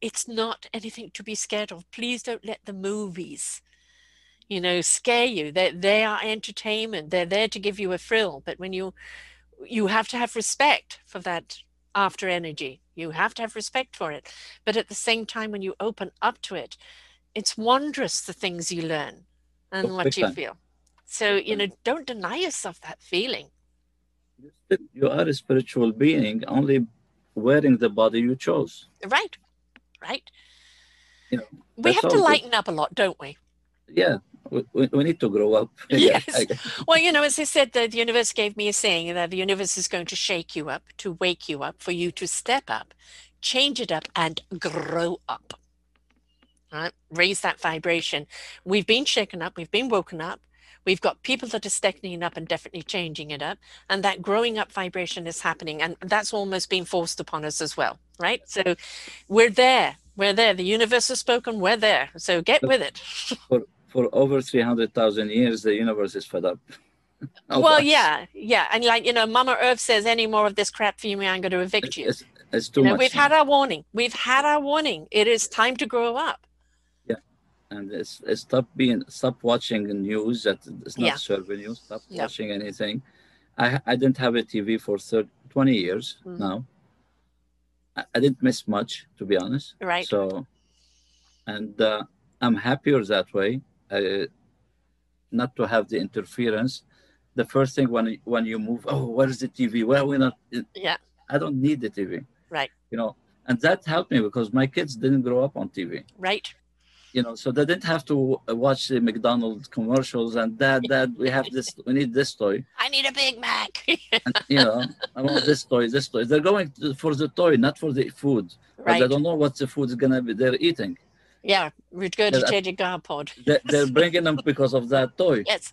it's not anything to be scared of. Please don't let the movies, you know, scare you. They they are entertainment. They're there to give you a thrill. But when you, you have to have respect for that after energy. You have to have respect for it. But at the same time, when you open up to it, it's wondrous the things you learn and oh, what you time. feel. So, you know, don't deny yourself that feeling. You are a spiritual being, only wearing the body you chose. Right, right. You know, we have to lighten good. up a lot, don't we? Yeah. We, we need to grow up. Yes. Well, you know, as I said, the, the universe gave me a saying that the universe is going to shake you up, to wake you up, for you to step up, change it up, and grow up. All right? Raise that vibration. We've been shaken up. We've been woken up. We've got people that are stepping up and definitely changing it up. And that growing up vibration is happening. And that's almost been forced upon us as well, right? So we're there. We're there. The universe has spoken. We're there. So get with it. For over three hundred thousand years, the universe is fed up. Well, us. yeah, yeah. And like, you know, Mama Earth says, any more of this crap for me, I'm going to evict you. It's, it's too you know, much. We've had our warning. We've had our warning. It is time to grow up. Yeah. And it's, it's stop being, stop watching the news that is not yeah. serving you. Stop yeah. watching anything. I, I didn't have a T V for thirty, twenty years mm. now. I, I didn't miss much, to be honest. Right. So, and uh, I'm happier that way. uh, not to have the interference. The first thing when when you move, oh, where's the T V? Where are we not? Yeah. I don't need the T V. Right. You know, and that helped me because my kids didn't grow up on T V. Right. You know, so they didn't have to watch the McDonald's commercials and dad, dad, we have this, we need this toy. I need a Big Mac. And, you know, I want this toy, this toy. They're going to, for the toy, not for the food. Right. But they don't know what the food is going to be they're eating. Yeah, regurgitated garpod. They're, they're bringing them because of that toy. Yes.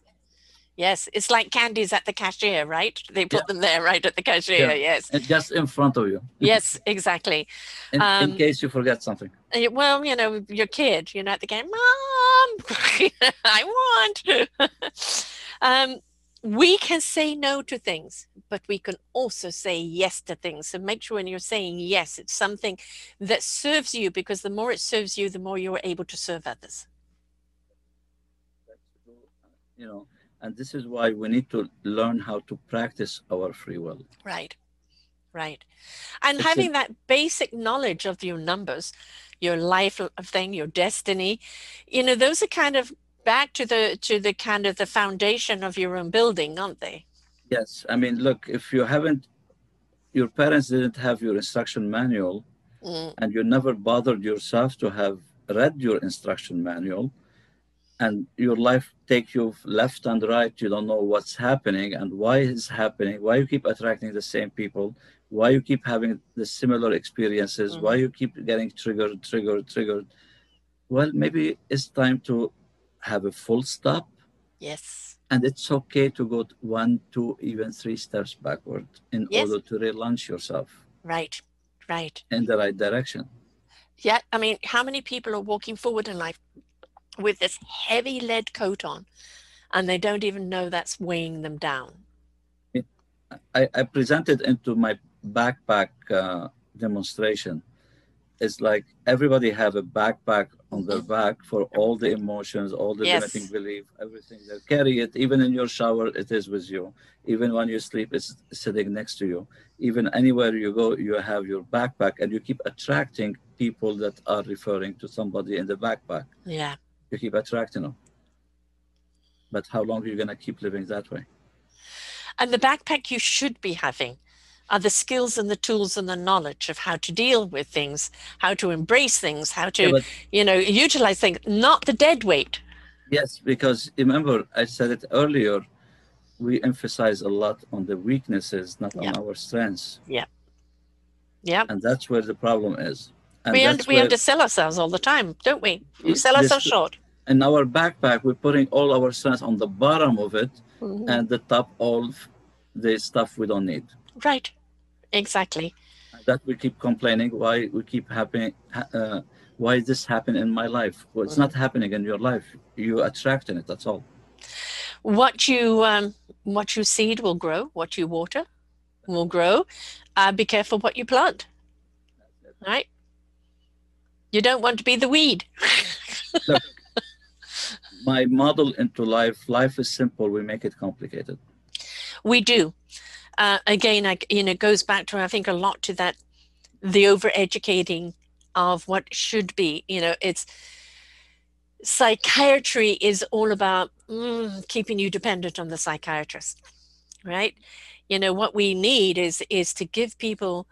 Yes, it's like candies at the cashier, right? They put yeah. them there right at the cashier, yeah. yes. And just in front of you. Yes, exactly. In, um, in case you forget something. Well, you know, your kid, you know, at the game, Mom, I want. um, we can say no to things, but we can also say yes to things. So make sure when you're saying yes, it's something that serves you, because the more it serves you, the more you're able to serve others. You know. And this is why we need to learn how to practice our free will. Right, right. And it's having a, that basic knowledge of your numbers, your life thing, your destiny, you know, those are kind of back to the to the kind of the foundation of your own building, aren't they? Yes. I mean, look, if you haven't, your parents didn't have your instruction manual mm. and you never bothered yourself to have read your instruction manual, and your life takes you left and right. You don't know what's happening and why it's happening, why you keep attracting the same people, why you keep having the similar experiences, mm-hmm. why you keep getting triggered, triggered, triggered. Well, maybe it's time to have a full stop. Yes. And it's okay to go one, two, even three steps backward in yes. order to relaunch yourself. Right, right. In the right direction. Yeah, I mean, how many people are walking forward in life with this heavy lead coat on, and they don't even know that's weighing them down? It, I, I presented into my backpack uh, demonstration. It's like everybody have a backpack on their back for all the emotions, all the yes. limiting belief, everything. They carry it, even in your shower, it is with you. Even when you sleep, it's sitting next to you. Even anywhere you go, you have your backpack, and you keep attracting people that are referring to somebody in the backpack. Yeah. You keep attracting them. But how long are you going to keep living that way? And the backpack you should be having are the skills and the tools and the knowledge of how to deal with things, how to embrace things, how to, yeah, but, you know, utilize things, not the dead weight. Yes, because remember, I said it earlier, we emphasize a lot on the weaknesses, not yeah. on our strengths. Yeah. Yeah. And that's where the problem is. And we under, we undersell ourselves all the time, don't we? We sell ourselves short. In our backpack, we're putting all our strengths on the bottom of it, mm-hmm. and the top, all the stuff we don't need. Right, exactly. That we keep complaining. Why we keep happening? Uh, why this happened in my life? Well, it's mm-hmm. not happening in your life. You attracting it. That's all. What you um, what you seed will grow. What you water will grow. Uh, be careful what you plant. Right. You don't want to be the weed. Look, my model into life, life is simple. We make it complicated. We do. Uh, again, I, you know, goes back to, I think, a lot to that, the over-educating of what should be. You know, it's psychiatry is all about mm, keeping you dependent on the psychiatrist, right? You know, what we need is is to give people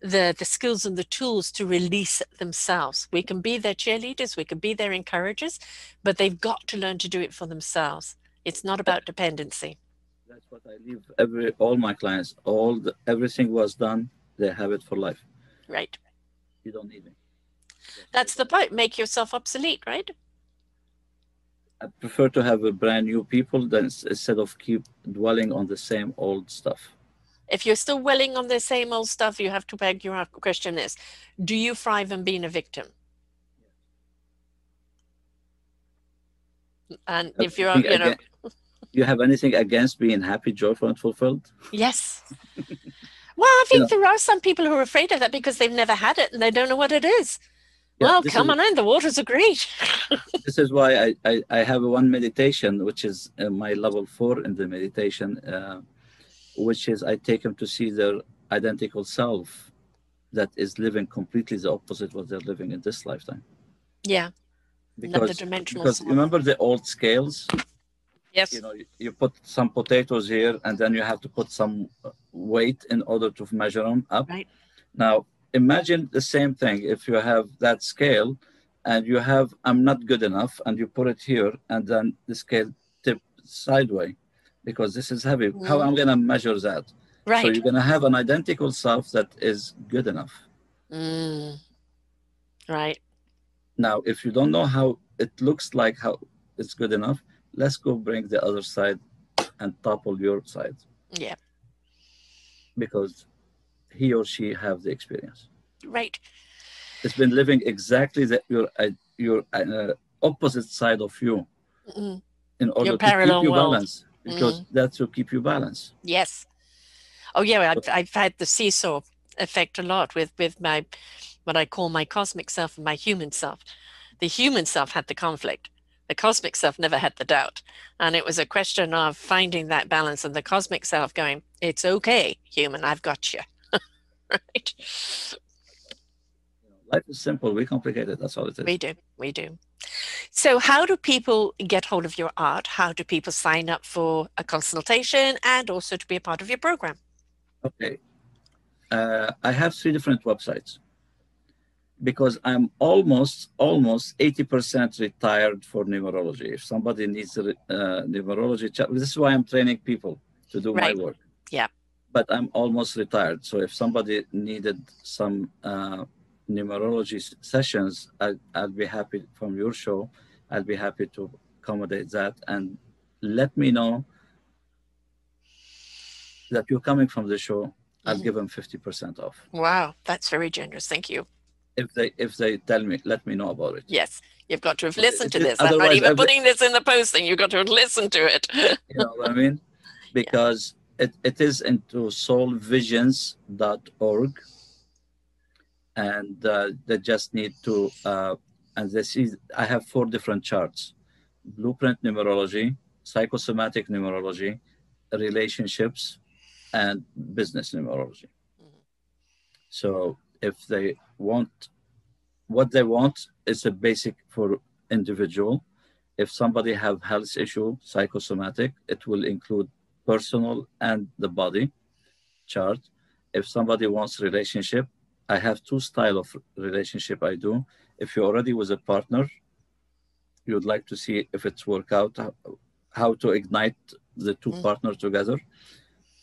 the the skills and the tools to release themselves. We can be their cheerleaders, we can be their encouragers, but they've got to learn to do it for themselves. It's not about dependency. That's what I leave every all my clients. All the, everything was done. They have it for life. Right. You don't need it. That's the point. Make yourself obsolete, right? I prefer to have a brand new people than instead of keep dwelling on the same old stuff. If you're still dwelling on the same old stuff, you have to beg your question is, do you thrive in being a victim? And have if you're, you again, know. You have anything against being happy, joyful, and fulfilled? Yes. Well, I think you there know. are some people who are afraid of that because they've never had it and they don't know what it is. Yeah, well, come is, on in, the waters are great. This is why I, I, I have one meditation, which is uh, my level four in the meditation. Uh, which is I take them to see their identical self that is living completely the opposite of what they're living in this lifetime. Yeah. because, because remember the old scales? Yes. You know, you put some potatoes here, and then you have to put some weight in order to measure them up. Right. Now, imagine the same thing. If you have that scale and you have, I'm not good enough, and you put it here, and then the scale tips sideways because this is heavy. Mm. How am I going to measure that? Right. So you're going to have an identical self that is good enough. Mm. Right. Now, if you don't know how it looks like, how it's good enough, let's go bring the other side and topple your side. Yeah. Because he or she have the experience. Right. It's been living exactly the, your uh, your uh, opposite side of you, mm-hmm. in order your to parallel keep you world. Balanced. Because mm-hmm. that's to keep you balanced. Yes. Oh yeah, I've, I've had the seesaw effect a lot with with my what I call my cosmic self and my human self. The human self had the conflict. The cosmic self never had the doubt. And it was a question of finding that balance, and the cosmic self going, it's okay, human, I've got you. Right? Life is simple. We complicate it. That's all it is. We do. We do. So how do people get hold of your art? How do people sign up for a consultation and also to be a part of your program? Okay. Uh, I have three different websites, because I'm almost, almost eighty percent retired for numerology. If somebody needs a uh, numerology, this is why I'm training people to do right. my work. Yeah. But I'm almost retired. So if somebody needed some uh, numerology sessions, I'd, I'd be happy from your show. I'd be happy to accommodate that. And let me know that you're coming from the show. I'll mm-hmm. give them fifty percent off. Wow, that's very generous. Thank you. If they if they tell me, let me know about it. Yes, you've got to have listened it, to this. I'm not even every, putting this in the posting. You've got to have listened to it. You know what I mean? Because yeah. it, it is into soul visions dot org. And uh, they just need to, uh, and they see, I have four different charts. Blueprint numerology, psychosomatic numerology, relationships, and business numerology. Mm-hmm. So if they want, what they want is a basic for individual. If somebody have health issue, psychosomatic, it will include personal and the body chart. If somebody wants relationship, I have two style of relationship I do. If you're already with a partner, you would like to see if it's work out, how to ignite the two mm-hmm. partners together.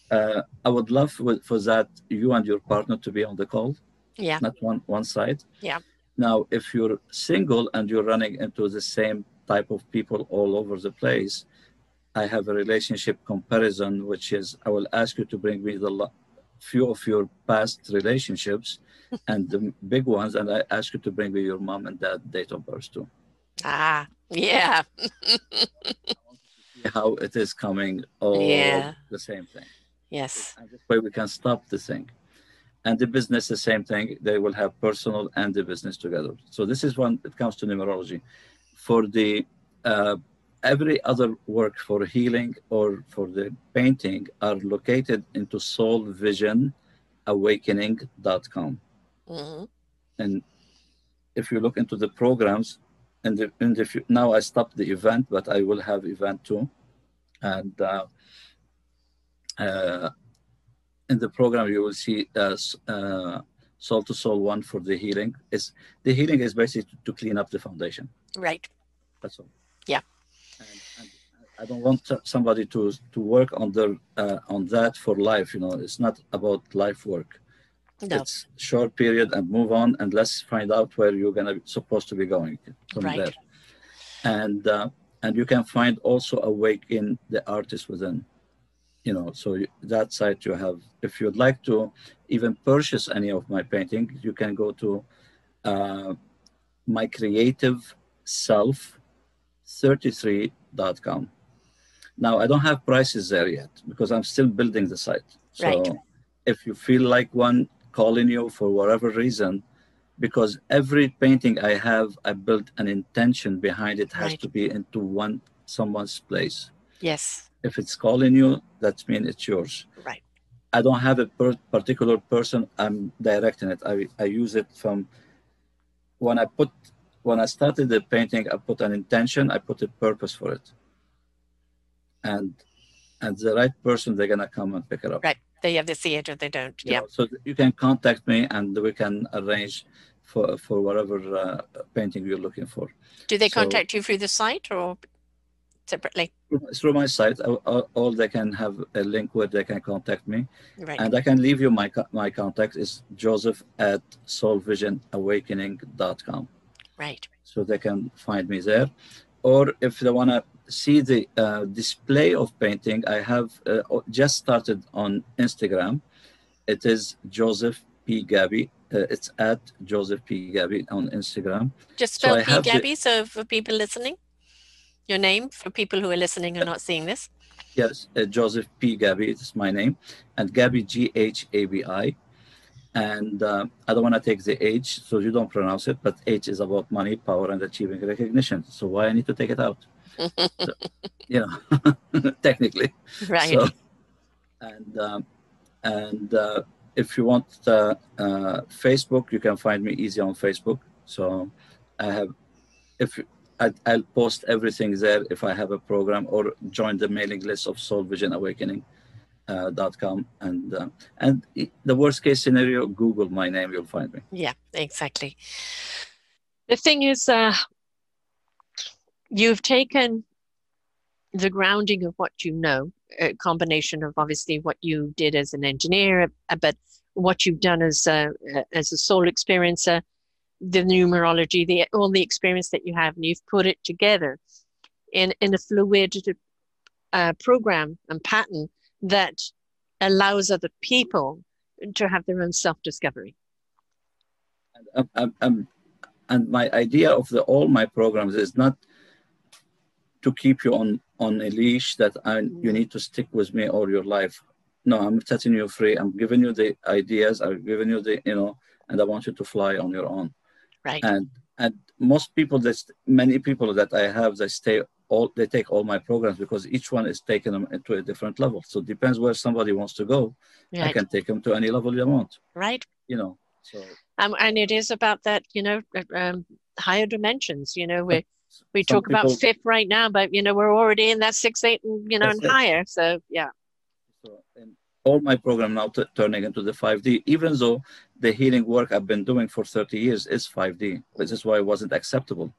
Uh, I would love for, for that, you and your partner to be on the call. Yeah. Not one, one side. Yeah. Now, if you're single and you're running into the same type of people all over the place, I have a relationship comparison, which is I will ask you to bring me the few of your past relationships and the big ones, and I ask you to bring me your mom and dad date of birth too. Ah, yeah. How it is coming, all yeah. the same thing. Yes. And this way we can stop the thing. And the business, the same thing. They will have personal and the business together. So this is when it comes to numerology. For the uh, every other work for healing or for the painting are located into soul vision awakening dot com. Mm-hmm. And if you look into the programs, and in the, in the, now I stopped the event, but I will have event too. And uh, uh, in the program, you will see uh, uh, Soul to Soul One for the healing. It's, the healing is basically to, to clean up the foundation. Right. That's all. Yeah. And, and I don't want somebody to to work on their uh, on that for life. You know, it's not about life work. No. It's short period and move on, and let's find out where you're gonna be, supposed to be going from right. there. And uh, and you can find also Awaken the Artist Within. You know, so that site you have, if you'd like to even purchase any of my painting, you can go to uh, my creative self thirty-three dot com. Now, I don't have prices there yet because I'm still building the site. So right. if you feel like one calling you for whatever reason, because every painting I have, I built an intention behind it, has right. to be into one someone's place. Yes. If it's calling you, that means it's yours. Right. I don't have a per particular person I'm directing it. I, I use it from when I put when I started the painting, I put an intention, I put a purpose for it. And and the right person, they're gonna come and pick it up. Right, they have to see it or they don't, yeah. Yep. So you can contact me and we can arrange for, for whatever uh, painting you're looking for. Do they so, contact you through the site or separately? Through my site, all they can have a link where they can contact me. Right. And I can leave you my, my contact is Joseph at soul vision awakening dot com. Right. So they can find me there. Or if they want to see the uh, display of painting, I have uh, just started on Instagram. It is Joseph P. Ghabi. Uh, it's at Joseph P. Ghabi on Instagram. Just spell so P. Ghabi, the... so for people listening, your name, for people who are listening and not seeing this. Yes, uh, Joseph P. Ghabi, it's my name. And Ghabi, G H A B I. And uh, I don't want to take the H, so you don't pronounce it, but H is about money, power, and achieving recognition. So why I need to take it out? So, you know, technically. Right. So, and um, and uh, if you want uh, uh, Facebook, you can find me easy on Facebook. So I have, if I, I'll post everything there if I have a program, or join the mailing list of Soul Vision Awakening. Uh, dot com and uh, and the worst case scenario, Google my name, you'll find me. Yeah, exactly. The thing is, uh, you've taken the grounding of what you know, a combination of obviously what you did as an engineer, but what you've done as a, as a soul experiencer, the numerology, the all the experience that you have, and you've put it together in in a fluid uh, program and pattern that allows other people to have their own self-discovery. And, um, um, and my idea of the, all my programs is not to keep you on, on a leash that I, you need to stick with me all your life. No, I'm setting you free. I'm giving you the ideas. I'm giving you the, you know, and I want you to fly on your own. Right. And and most people, that many people that I have, they stay All, they take all my programs because each one is taking them to a different level. So it depends where somebody wants to go. Right. I can take them to any level they want. Right. You know. So. Um, and it is about that, you know, um, higher dimensions. You know, we we Some talk people, about fifth right now, but you know, we're already in that six, eight, and you know, and it. higher. So yeah. So and all my program now t turning into the five D, even though the healing work I've been doing for thirty years is five D, which is why it wasn't acceptable.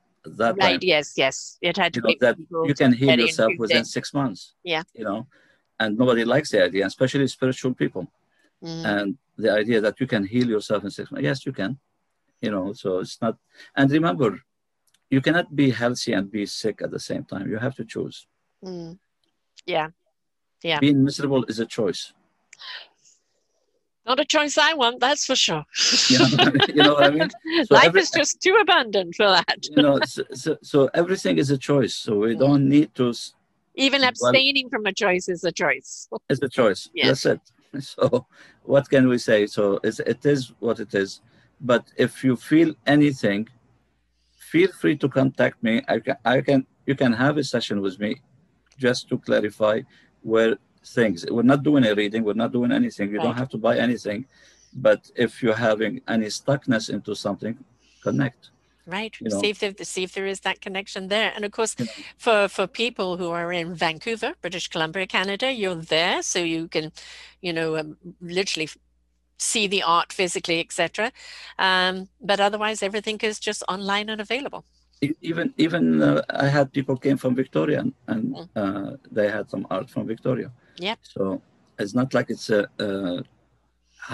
That right. Time. Yes. Yes. It had to be. That you can heal yourself within six months. Yeah. You know, and nobody likes the idea, especially spiritual people. Mm. And the idea that you can heal yourself in six months. Yes, you can. You know, so it's not. And remember, you cannot be healthy and be sick at the same time. You have to choose. Mm. Yeah. Yeah. Being miserable is a choice. Not a choice I want, that's for sure. You know, you know what I mean? So Life every, is just too abundant for that. You know, so, so, so everything is a choice. So we don't need to... Even abstaining well, from a choice is a choice. It's a choice. Yes. That's it. So what can we say? So it's, it is what it is. But if you feel anything, feel free to contact me. I can, I can, you can have a session with me just to clarify where... things. We're not doing a reading. We're not doing anything. You right. don't have to buy anything. But if you're having any stuckness into something, connect. Right. You know? See if there, see if there is that connection there. And of course, yeah. for, for people who are in Vancouver, British Columbia, Canada, you're there. So you can, you know, um, literally see the art physically, et cetera. Um, but otherwise, everything is just online and available. Even even uh, I had people came from Victoria and uh, they had some art from Victoria. Yeah. So it's not like it's uh, uh,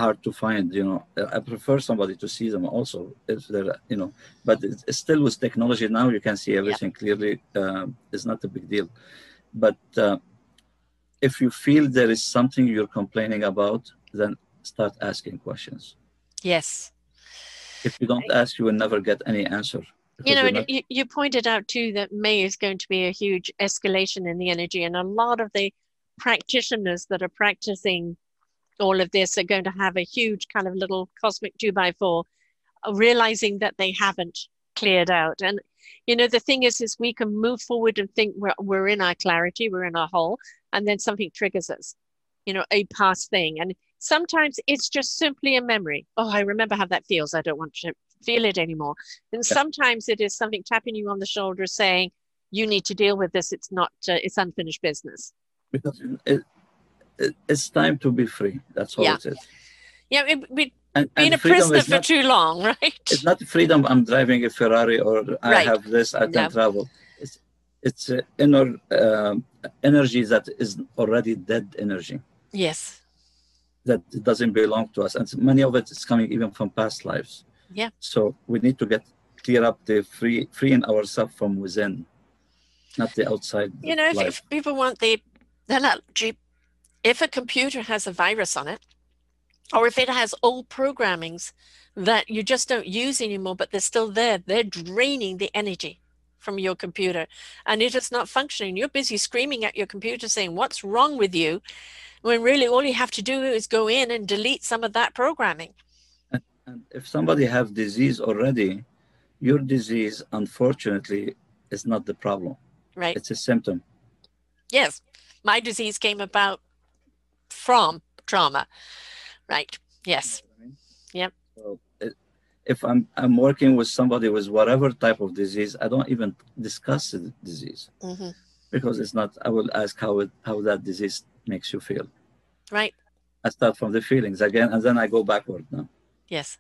hard to find. You know, I prefer somebody to see them also if they're you know. But it's, it's still with technology now, you can see everything yep. clearly. Uh, it's not a big deal. But uh, if you feel there is something you're complaining about, then start asking questions. Yes. If you don't ask, you will never get any answer. You know, and you, you pointed out, too, that May is going to be a huge escalation in the energy. And a lot of the practitioners that are practicing all of this are going to have a huge kind of little cosmic two by four, realizing that they haven't cleared out. And, you know, the thing is, is we can move forward and think we're, we're in our clarity, we're in our whole, and then something triggers us, you know, a past thing. And Sometimes it's just simply a memory. Oh, I remember how that feels. I don't want to feel it anymore. And yeah. sometimes it is something tapping you on the shoulder saying, you need to deal with this. It's not, uh, it's unfinished business. Because it, it, it's time to be free. That's all yeah. it is. Yeah, it, it, and, being and a prisoner for not, too long, right? It's not freedom. I'm driving a Ferrari or I right. have this, I can no. travel. It's, it's uh, inner uh, energy that is already dead energy. Yes. That doesn't belong to us. And many of it is coming even from past lives. Yeah. So we need to get clear up the free, freeing ourselves from within, not the outside. You know, if, if people want the, they're not cheap. If a computer has a virus on it, or if it has old programmings that you just don't use anymore, but they're still there, they're draining the energy from your computer and it is not functioning. You're busy screaming at your computer saying, what's wrong with you? When really all you have to do is go in and delete some of that programming. And, and if somebody has disease already, your disease, unfortunately, is not the problem. Right. It's a symptom. Yes. My disease came about from trauma. Right. Yes. Yep. So it, if I'm, I'm working with somebody with whatever type of disease, I don't even discuss the disease mm-hmm. because it's not, I will ask how it, how that disease makes you feel. Right. I start from the feelings again, and then I go backward now. Yes.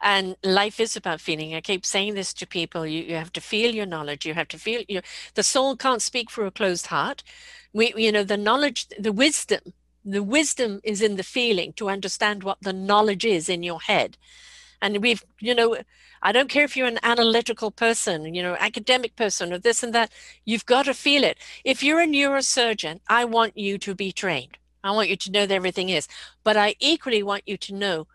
And life is about feeling. I keep saying this to people. You, you have to feel your knowledge. You have to feel your, the soul can't speak for a closed heart. We, you know, the knowledge, the wisdom, the wisdom is in the feeling to understand what the knowledge is in your head. And we've, you know, I don't care if you're an analytical person, you know, academic person or this and that, you've got to feel it. If you're a neurosurgeon, I want you to be trained. I want you to know that everything is, but I equally want you to know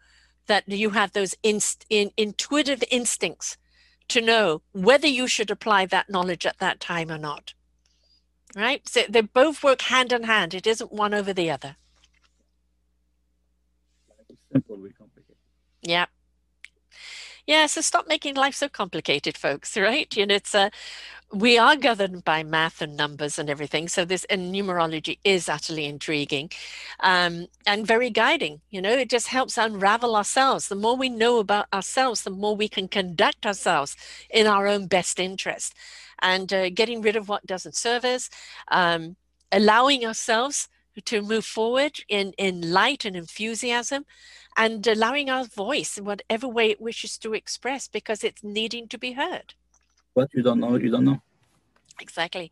that you have those inst in intuitive instincts to know whether you should apply that knowledge at that time or not. Right? So they both work hand in hand. It isn't one over the other. It's simple, we complicate. Yeah. Yeah. So stop making life so complicated, folks. Right? You know, it's a, uh, we are governed by math and numbers and everything. So this and numerology is utterly intriguing um, and very guiding. You know, it just helps unravel ourselves. The more we know about ourselves, the more we can conduct ourselves in our own best interest. And uh, getting rid of what doesn't serve us, um, allowing ourselves to move forward in, in light and enthusiasm, and allowing our voice in whatever way it wishes to express, because it's needing to be heard. What you don't know, you don't know. Exactly.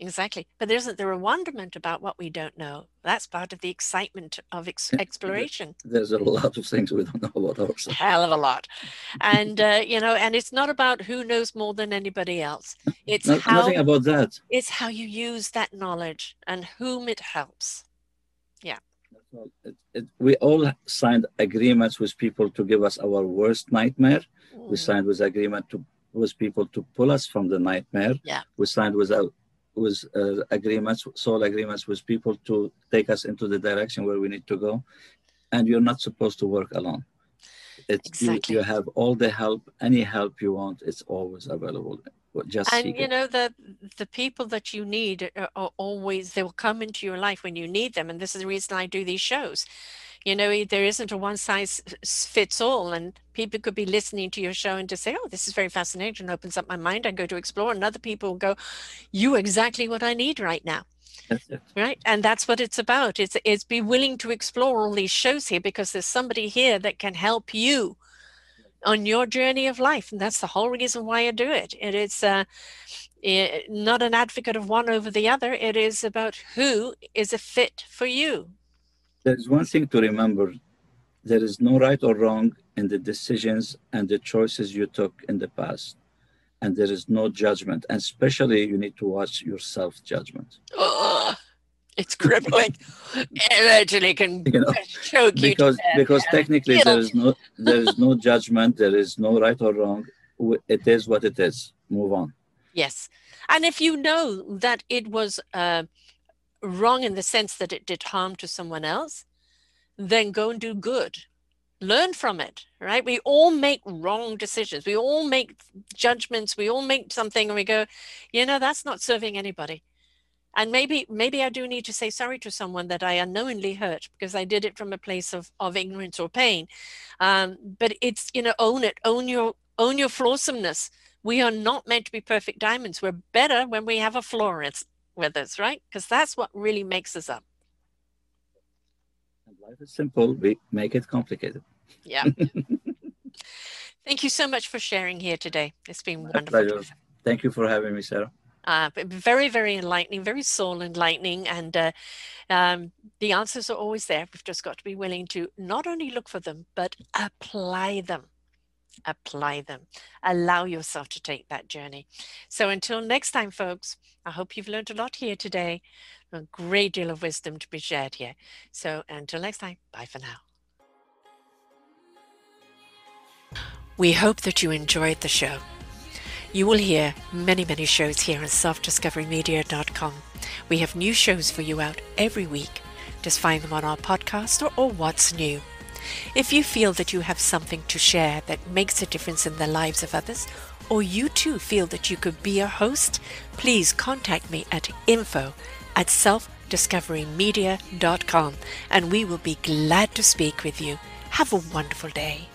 Exactly. But there isn't there a wonderment about what we don't know. That's part of the excitement of ex exploration. There's a lot of things we don't know about ourselves. Hell of a lot. And, uh, you know, and it's not about who knows more than anybody else. It's not, how, nothing about that. It's how you use that knowledge and whom it helps. Yeah. It, it, we all signed agreements with people to give us our worst nightmare. Mm. We signed with agreement to, with people to pull us from the nightmare. Yeah. We signed with our, with uh, agreements, soul agreements with people to take us into the direction where we need to go. And you're not supposed to work alone. It's, exactly. you, you have all the help, any help you want, it's always available. Just and you know, the, the people that you need are, are always, they will come into your life when you need them. And this is the reason I do these shows. You know, there isn't a one size fits all, and people could be listening to your show and to say, oh, this is very fascinating, and opens up my mind. I go to explore, and other people will go, you exactly what I need right now. That's it. Right. And that's what it's about. It's, it's be willing to explore all these shows here, because there's somebody here that can help you on your journey of life. And that's the whole reason why I do it. It is uh, it, not an advocate of one over the other. It is about who is a fit for you. There's one thing to remember. There is no right or wrong in the decisions and the choices you took in the past. And there is no judgment. And especially you need to watch your self-judgment. Oh, it's crippling. It actually can you know, choke you. Because, because technically there is no there is no judgment. There is no right or wrong. It is what it is. Move on. Yes. And if you know that it was... Uh, wrong in the sense that it did harm to someone else, then go and do good. Learn from it, right? We all make wrong decisions. We all make judgments. We all make something and we go, you know, that's not serving anybody. And maybe maybe I do need to say sorry to someone that I unknowingly hurt because I did it from a place of, of ignorance or pain. Um, but it's, you know, own it, own your own your flawsomeness. We are not meant to be perfect diamonds. We're better when we have a flaw with us, right? Because that's what really makes us up. Life is simple. We make it complicated. Yeah. Thank you so much for sharing here today. It's been My wonderful. Pleasure. Thank you for having me, Sarah. Uh, very, very enlightening, very soul enlightening. And uh, um, the answers are always there. We've just got to be willing to not only look for them, but apply them. Apply them. Allow yourself to take that journey. So until next time, folks, I hope you've learned a lot here today. A great deal of wisdom to be shared here. So until next time, bye for now. We hope that you enjoyed the show. You will hear many, many shows here on self discovery media dot com. We have new shows for you out every week. Just find them on our podcast or, or What's New. If you feel that you have something to share that makes a difference in the lives of others, or you too feel that you could be a host, please contact me at info at self discovery media dot com and we will be glad to speak with you. Have a wonderful day.